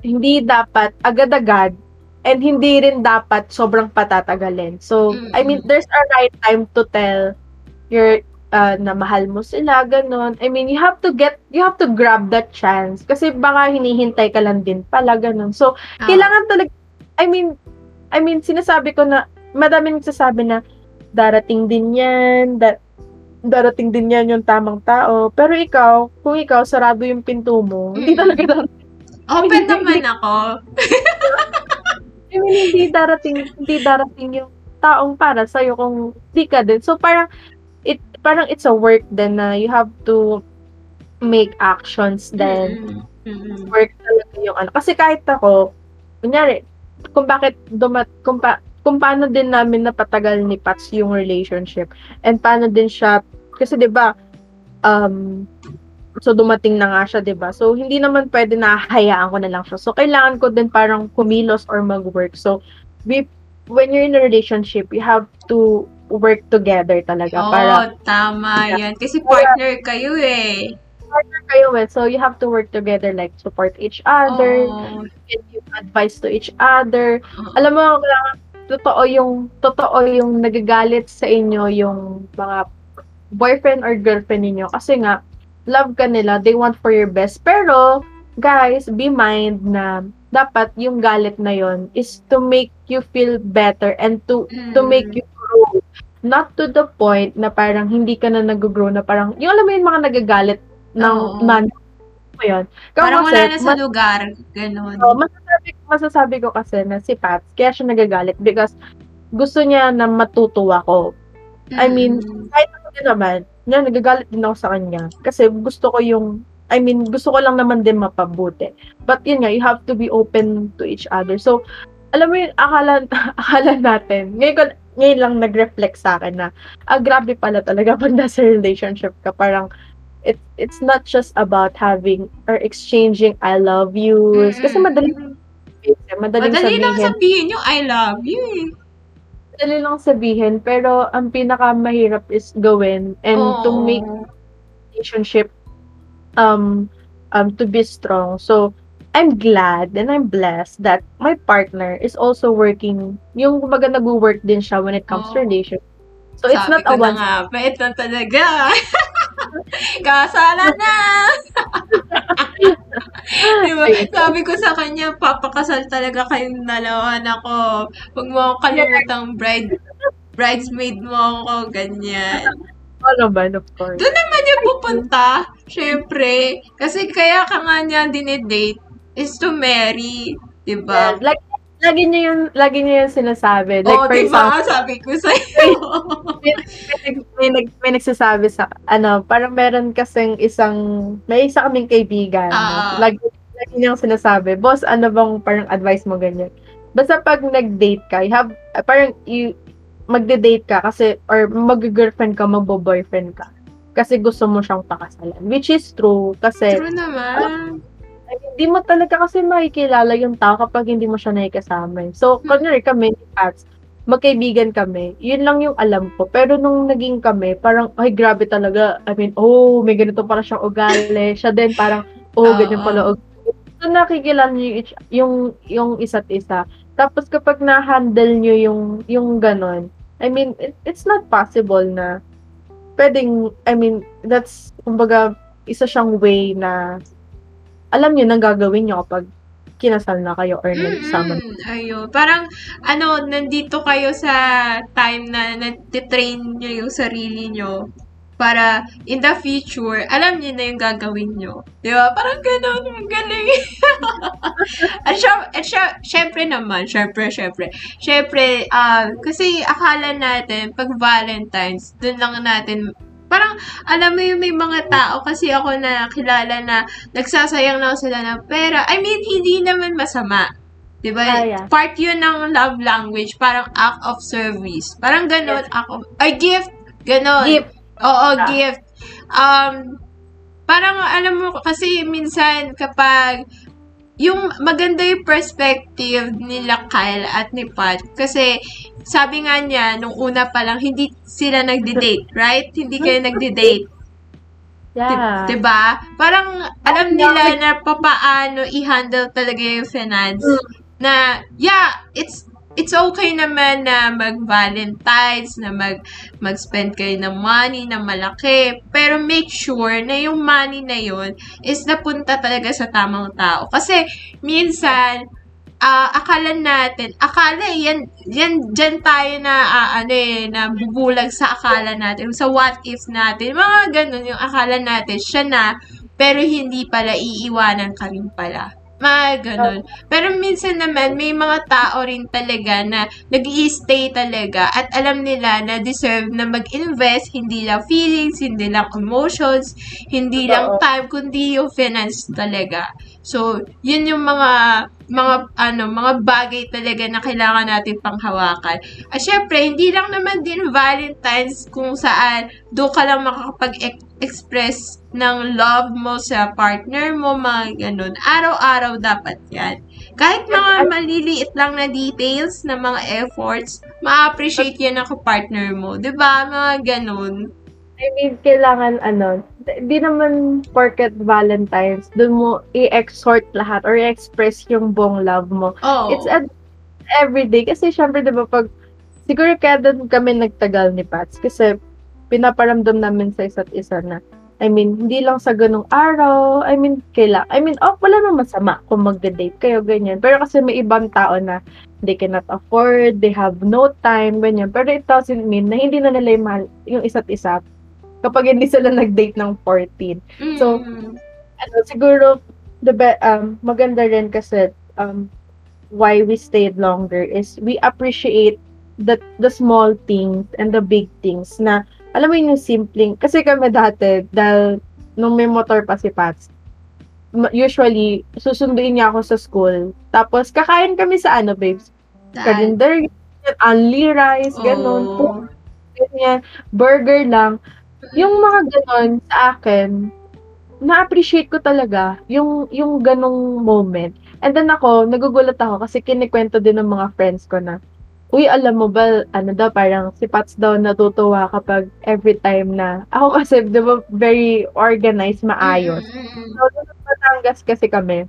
hindi dapat agad-agad, and hindi rin dapat sobrang patatagalin. So, I mean, there's a right time to tell your na mahal mo sila, ganun. I mean, you have to grab that chance. Kasi baka hinihintay ka lang din pala, ganun. So, kailangan talaga, I mean, sinasabi ko na, madaming nagsasabi na, darating din yan yung tamang tao. Pero ikaw, kung ikaw, sarado yung pinto mo, hindi talaga darating. Open naman ako. I mean, hindi darating yung taong para sa'yo kung di ka din. So, parang it's a work then na you have to make actions then. Work talaga yung Kasi kahit ako, kunyari, kung paano din namin napatagal ni Pats yung relationship. And paano din siya, kasi diba, so dumating na nga siya, diba? So, hindi naman pwede na hayaan ko na lang siya. So, kailangan ko din parang kumilos or mag-work. So, when you're in a relationship, you have to work together talaga. Tama yan. Kasi partner kayo eh. Partner kayo eh. So, you have to work together, like, support each other, give advice to each other. Alam mo, totoo yung nagagalit sa inyo yung mga boyfriend or girlfriend ninyo. Kasi nga, love ka nila, they want for your best. Pero, guys, be mind na dapat yung galit na yon is to make you feel better and to make you grow. Not to the point na parang hindi ka na nag-grow, na parang, yung alam mo yung mga nagagalit ng man. Yun. Parang wala na sa lugar. Ganun. So, masasabi ko kasi na si Pat, kaya siya nagagalit because gusto niya na matutuwa ko. I mean, kahit ako din naman, nga, nagagalit din ako sa kanya. Kasi gusto ko yung, I mean, gusto ko lang naman din mapabuti. But yun nga, you have to be open to each other. So, alam mo yun, akala natin, ngayon lang nag-reflect sa akin na, grabe pala talaga pag nasa relationship ka, parang, it's not just about having or exchanging I love yous. Kasi madaling sabihin. Lang sabihin yung I love you. Madali lang sabihin, pero ang pinakamahirap is gawin and to make relationship to be strong. So, I'm glad and I'm blessed that my partner is also working. Yung kumbaga nag-work din siya when it comes to relationship. So, sabi it's not a one. Sabi ko na nga, bait na talaga. Kasala na! Diba? Sabi ko sa kanya, papakasal talaga kayong dalawa na ko. Huwag mo akong kalimutang bridesmaid mo ako, ganyan. Ano ba, of course. Doon naman yung pupunta, syempre. Kasi kaya ka nga niya dinidate is to marry, diba? Yeah, like, lagi niya yung sinasabi. Like, oh, diba? Sabi ko sa'yo. may nagsasabi sa, parang meron kasing may isa kaming kaibigan. Lagi niya yung sinasabi, boss, ano bang parang advice mo ganyan? Basta pag nag-date ka, magde-date ka kasi, or mag-girlfriend ka, mag-boyfriend ka. Kasi gusto mo siyang pakasalan. Which is true, kasi... True naman. Hindi mo talaga kasi makikilala yung tao kapag hindi mo siya nakikasama. So, kunyari kami ni Pats, magkaibigan kami, yun lang yung alam ko. Pero nung naging kami, parang, ay, grabe talaga. I mean, may ganito pala siyang ugali. Siya din parang, ganyan pala ugali. So, nakikilala niyo yung isa't isa. Tapos kapag na-handle niyo yung ganon, I mean, it's not possible na pwedeng, I mean, that's, kumbaga, isa siyang way na alam niyo nang gagawin niyo kapag kinasal na kayo or nagsama. Ayun. Parang, nandito kayo sa time na natitrain niyo yung sarili niyo para in the future, alam niyo na yung gagawin niyo. Di ba? Parang gano'n. Ang galing. Syempre naman. Syempre, kasi akala natin, pag Valentine's, dun lang natin parang, alam mo yung may mga tao kasi ako na kilala na nagsasayang lang sila ng pera. I mean, hindi naman masama. Diba? Yeah. Part yun ng love language. Parang act of service. Parang ganun. Yes. Gift. Ganun. Gift. Oo, yeah. Gift. Parang, alam mo, kasi minsan kapag yung maganda yung perspective nila Kyle at ni Pat. Kasi, sabi nga niya, nung una pa lang, hindi sila nagde-date, right? Hindi kayo nagde-date. Yeah. Diba? Parang, alam nila na papaano i-handle talaga yung finance. Na, yeah, it's okay naman na mag-Valentines, na mag-spend kayo ng money na malaki, pero make sure na yung money na yun is napunta talaga sa tamang tao. Kasi, minsan, akala natin, dyan tayo na, na bubulag sa akala natin, sa what if natin, mga ganun yung akala natin, siya na, pero hindi pala, iiwanan ka rin pala. Mga ganun. Pero minsan naman, may mga tao rin talaga na nag-i-stay talaga at alam nila na deserve na mag-invest, hindi lang feelings, hindi lang emotions, hindi lang time, kundi yung finance talaga. So, yun yung mga bagay talaga na kailangan natin panghawakan. At syempre, hindi lang naman din Valentines kung saan do ka lang makakapag-express ng love mo sa partner mo, mga ganun. Araw-araw dapat yan. Kahit mga maliliit lang na details na mga efforts, ma-appreciate yan ako partner mo. Diba? Mga ganun. I mean, kailangan, di naman porket Valentine's, dun mo i-exhort lahat or i-express yung buong love mo. Oh. It's everyday. Kasi, syempre, diba, pag, siguro kaya dun kami nagtagal ni Pats. Kasi, pinaparamdam namin sa isa't isa na, I mean, hindi lang sa ganung araw, I mean, wala nang masama kung magde-date kayo, ganyan. Pero kasi may ibang tao na they cannot afford, they have no time, ganyan. Pero it doesn't mean na hindi na nila yung isa't isa kapag hindi sila nag-date ng 14. So, siguro, maganda rin kasi why we stayed longer is we appreciate the small things and the big things na, alam mo yun yung simpleng, kasi kami dati, dahil nung may motor pa si Pats, usually, susunduin niya ako sa school. Tapos, kakain kami sa ano, babes? Karinderya, only rice, ganun. Oh. Ganyan, burger lang. Yung mga ganun sa akin, na-appreciate ko talaga yung ganung moment. And then ako, nagugulat ako kasi kinikwento din ng mga friends ko na, uy, alam mo ba, ano daw, parang si Pats daw natutuwa kapag every time na, ako kasi, di ba, very organized, maayos. So, Batangas kasi kami,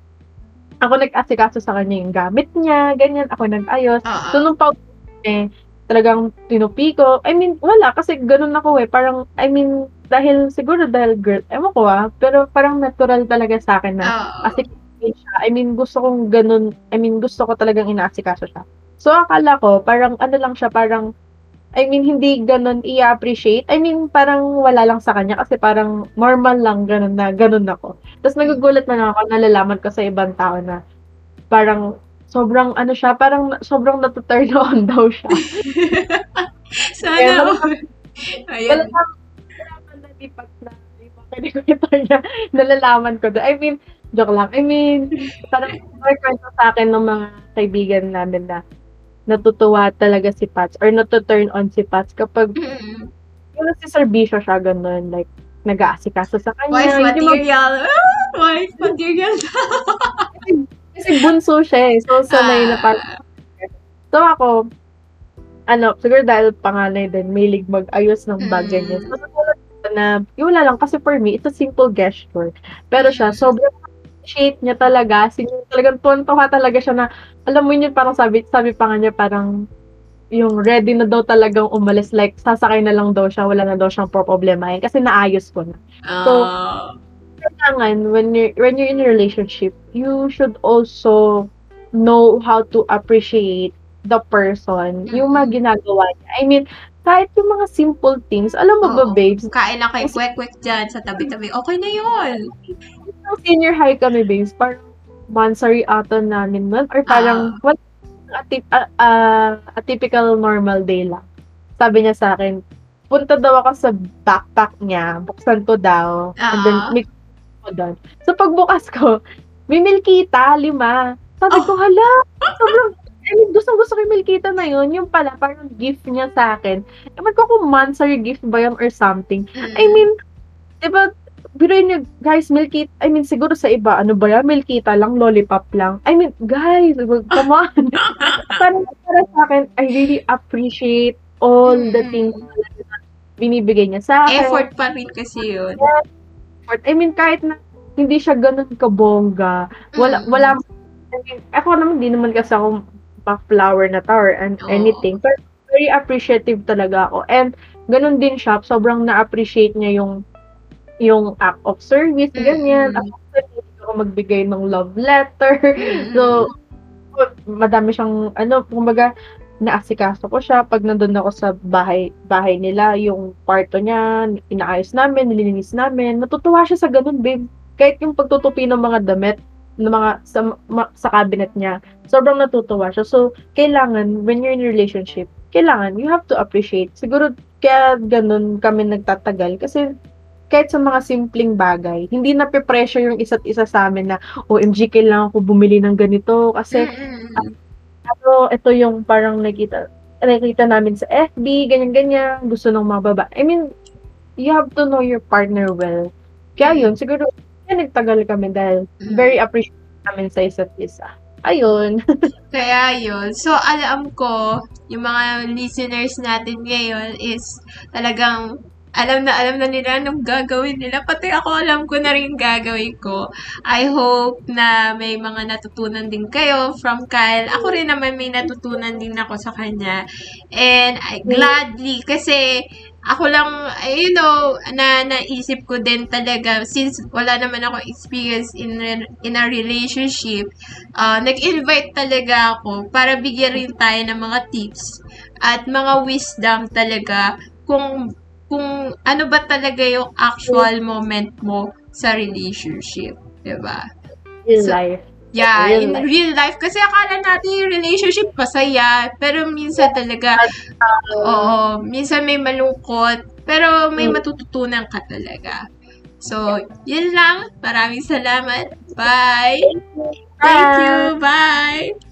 ako nag-asikaso sa kanya yung gamit niya, ganyan, ako nag-ayos. So, nung pauwi, talagang tinupi ko. I mean, wala, kasi ganun ako eh. Parang, I mean, dahil, siguro dahil girl, ewan ko ah, pero parang natural talaga sa akin na, asikaso siya. I mean, gusto kong ganun, I mean, gusto ko talagang inaasikaso siya. So, akala ko, parang ano lang siya, parang, I mean, hindi ganun i-appreciate. I mean, parang wala lang sa kanya kasi parang normal lang ganun na, ganun ako. Tapos nagugulat na ako, nalalaman ko sa ibang tao na parang sobrang ano siya, parang sobrang natu-turn on daw siya. Sana. Ayun. Nalalaman ko doon. I mean, joke lang. I mean, parang nagkwento sa akin ng mga kaibigan namin na natutuwa talaga si Pats or natu-turn on si Pats kapag yun si serbisyo siya ganun, like nag-aasikaso sa kanya. Wife material. Wife material. Kasi bunso siya eh. So, sanay na parang. So, ako, ano, siguro dahil panganay din, may lig mag-ayos ng bagay niya. So, na, yung wala lang, kasi for me, it's a simple gesture. Pero siya, sobrang shit niya talaga, talagang tontoha talaga siya na, alam mo yun, parang sabi pa nga niya, parang yung ready na daw talagang umalis, like sasakay na lang daw siya, wala na daw siyang problemahin, kasi naayos ko na. So, kailangan, when you're in a relationship, you should also know how to appreciate the person, yung mga ginagawa niya. I mean, kahit yung mga simple things, alam mo ba, babes? Kain lang kayo, kwek-kwek dyan sa tabi-tabi, okay na yun. Senior high kami, babes, parang mansary ata namin nun, or parang what a typical normal day lang. Sabi niya sa akin, punta daw ako sa backpack niya, buksan ko daw, and then mix ko doon. So, pagbukas ko, may Melkita, 5. Sabi ko, hala, sobrang, I mean, gusto ko yung Melkita na yun, yung pala, parang gift niya sa akin. Ewan ko kung mansary gift ba yun or something. I mean, diba, pero yun, guys, Melkita, I mean, siguro sa iba, ano ba yan? Melkita lang, lollipop lang. I mean, guys, come on. Parang para sa akin, I really appreciate all the things na binibigay niya sa akin. Effort pa rin kasi yun. Effort. I mean, kahit na hindi siya ganun kabongga, wala, I mean, ako naman, di naman kasi ako pa-flower na tower and anything. But very appreciative talaga ako. And ganun din siya, sobrang na-appreciate niya yung act of service, ganyan. Act of service, ako magbigay ng love letter. So, madami siyang, ano, kumbaga, naasikaso ko siya. Pag nandun ako sa bahay nila, yung kwarto niya, inaayos namin, nililinis namin. Natutuwa siya sa ganun, babe. Kahit yung pagtutupi ng mga damit, ng mga, sa cabinet niya, sobrang natutuwa siya. So, kailangan, when you're in a relationship, kailangan, you have to appreciate. Siguro, kaya ganun kami nagtatagal. Kasi, kahit sa mga simpleng bagay, hindi na pe-pressure yung isa't isa sa amin na, OMG, kailangan ko bumili ng ganito. Kasi, ito yung parang nakita namin sa FB, ganyan-ganyan, gusto ng mga babae. I mean, you have to know your partner well. Kaya yun, siguro, kaya nagtagal kami dahil very appreciative namin sa isa't isa. Ayun. Kaya yun. So, alam ko, yung mga listeners natin ngayon is talagang alam na nila anong gagawin nila. Pati ako, alam ko na rin gagawin ko. I hope na may mga natutunan din kayo from Kyle. Ako rin naman may natutunan din ako sa kanya. And gladly, kasi ako lang, you know, naisip ko din talaga, since wala naman ako experience in a relationship, nag-invite talaga ako para bigyan rin tayo ng mga tips at mga wisdom talaga kung ano ba talaga yung actual moment mo sa relationship, diba? In life. Yeah, in real life. Kasi akala natin yung relationship masaya, pero minsan talaga, oo, minsan may malungkot, pero may matututunan ka talaga. So, yun lang. Maraming salamat. Bye! Thank you! Bye!